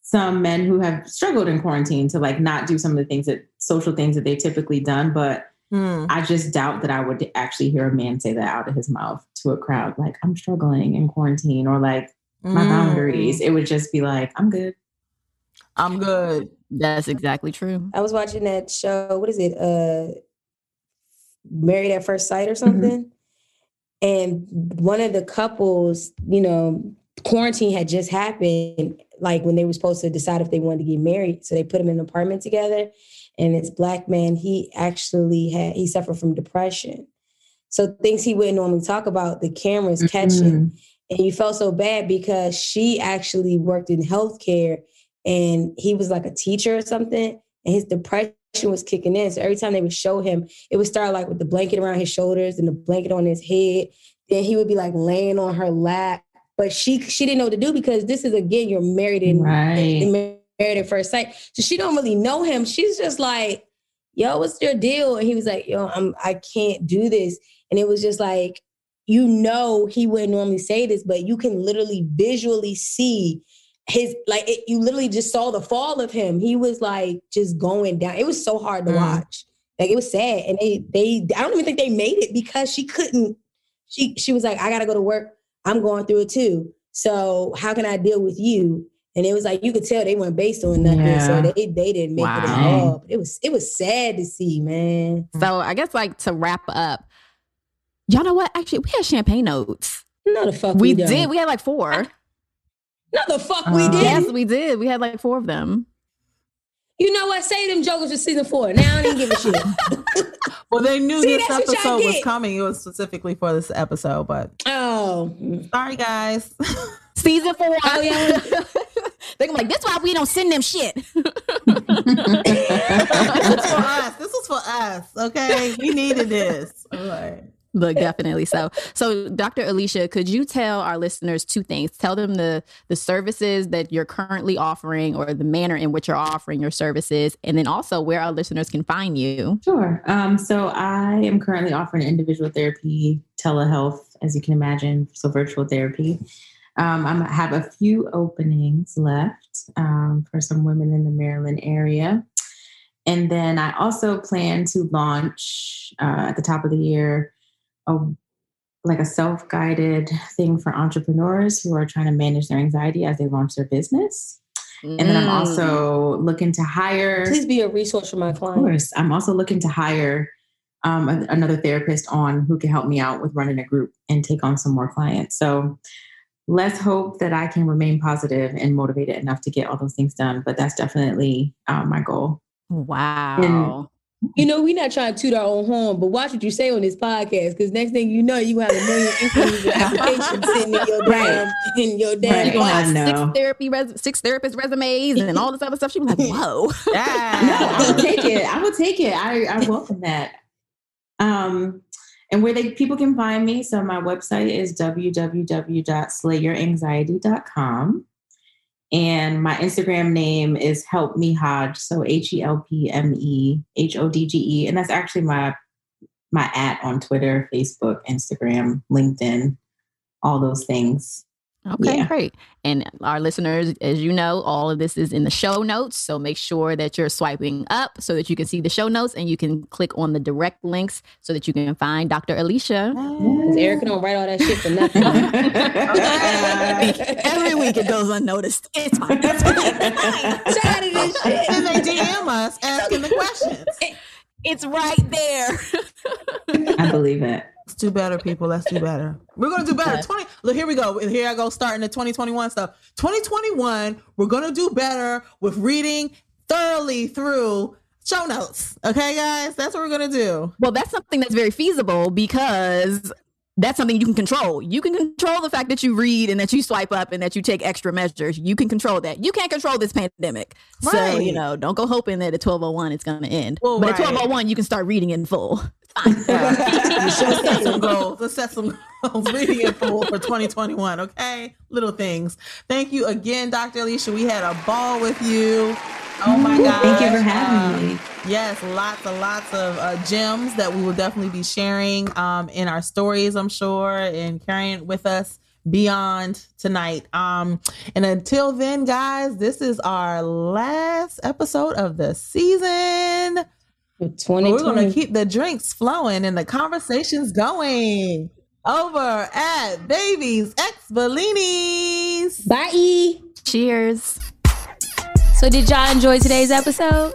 some men who have struggled in quarantine to like not do some of the things that social things that they've typically done. But I just doubt that I would actually hear a man say that out of his mouth to a crowd. Like, I'm struggling in quarantine, or like my boundaries. It would just be like, I'm good. I'm good. That's exactly true. I was watching that show. What is it? Married at First Sight or something. Mm-hmm. And one of the couples, you know, quarantine had just happened, like when they were supposed to decide if they wanted to get married. So they put them in an apartment together, and this Black man, he suffered from depression. So things he wouldn't normally talk about, the cameras catching. And you felt so bad because she actually worked in healthcare, and he was like a teacher or something, and his depression was kicking in. So every time they would show him, it would start like with the blanket around his shoulders and the blanket on his head. Then he would be like laying on her lap. But she didn't know what to do, because this is, again, you're married and married at first sight. So she don't really know him. She's just like, yo, what's your deal? And he was like, yo, I can't do this. And it was just like, you know, he wouldn't normally say this, but you can literally visually see his, like, you literally just saw the fall of him. He was like just going down. It was so hard to watch. Like, it was sad. And they I don't even think they made it, because she couldn't. She was like, I got to go to work. I'm going through it too. So how can I deal with you? And it was like, you could tell they weren't based on nothing. Yeah. So they didn't make it at all. But it was sad to see, man. So I guess, like, to wrap up, y'all know what? Actually, we had champagne notes. No, the fuck we did. We had like 4. No, the fuck we did. Yes, we did. We had like 4 of them. You know what? Say them jokers for season 4. Now I didn't give a shit. Well, they knew this episode was coming. It was specifically for this episode, but sorry, guys. Season 4. Oh, yeah. They're gonna be like, that's why we don't send them shit. This is for us. This is for us. Okay, we needed this. All right. But definitely so. So, Dr. Alicia, could you tell our listeners two things? Tell them the services that you're currently offering or the manner in which you're offering your services, and then also where our listeners can find you. Sure. So I am currently offering individual therapy, telehealth, as you can imagine, so virtual therapy. I have a few openings left for some women in the Maryland area. And then I also plan to launch at the top of the year a self-guided thing for entrepreneurs who are trying to manage their anxiety as they launch their business. And then I'm also looking to hire... Please be a resource for my clients. Of course. I'm also looking to hire another therapist on who can help me out with running a group and take on some more clients. So let's hope that I can remain positive and motivated enough to get all those things done. But that's definitely my goal. Wow. And, you know, we're not trying to toot our own horn, but watch what you say on this podcast, because next thing you know, you have a million inquiries and applications sitting in your damn box. Right. 6 therapist resumes and all this other stuff. She was like, whoa. No, I would take it. I welcome that. And where people can find me. So my website is www.slayyouranxiety.com. And my Instagram name is Help Me Hodge. So HelpMeHodge. And that's actually my @ on Twitter, Facebook, Instagram, LinkedIn, all those things. Okay, Great. And our listeners, as you know, all of this is in the show notes. So make sure that you're swiping up so that you can see the show notes and you can click on the direct links so that you can find Dr. Alicia. Because Erica don't write all that shit for nothing. Every week it goes unnoticed. It's fine. Shout out to this shit. And they DM us asking the questions. It's right there. I believe it. Let's do better, people. Let's do better. We're going to do better. Look, here we go. Here I go starting the 2021 stuff. 2021, we're going to do better with reading thoroughly through show notes. Okay, guys? That's what we're going to do. Well, that's something that's very feasible because that's something you can control. You can control the fact that you read and that you swipe up and that you take extra measures. You can control that. You can't control this pandemic. Right. So, don't go hoping that at 12:01 it's going to end. Well, but at 12:01, you can start reading in full. Let's set some goals. Reading in full for 2021, okay? Little things. Thank you again, Dr. Alicia. We had a ball with you. Oh my God. Thank you for having me. Yes, lots of gems that we will definitely be sharing in our stories, I'm sure, and carrying it with us beyond tonight. And until then, guys, this is our last episode of the season. We're going to keep the drinks flowing and the conversations going over at Babies and Bellinis. Bye. Cheers. So did y'all enjoy today's episode?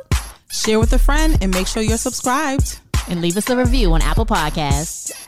Share with a friend and make sure you're subscribed. And leave us a review on Apple Podcasts.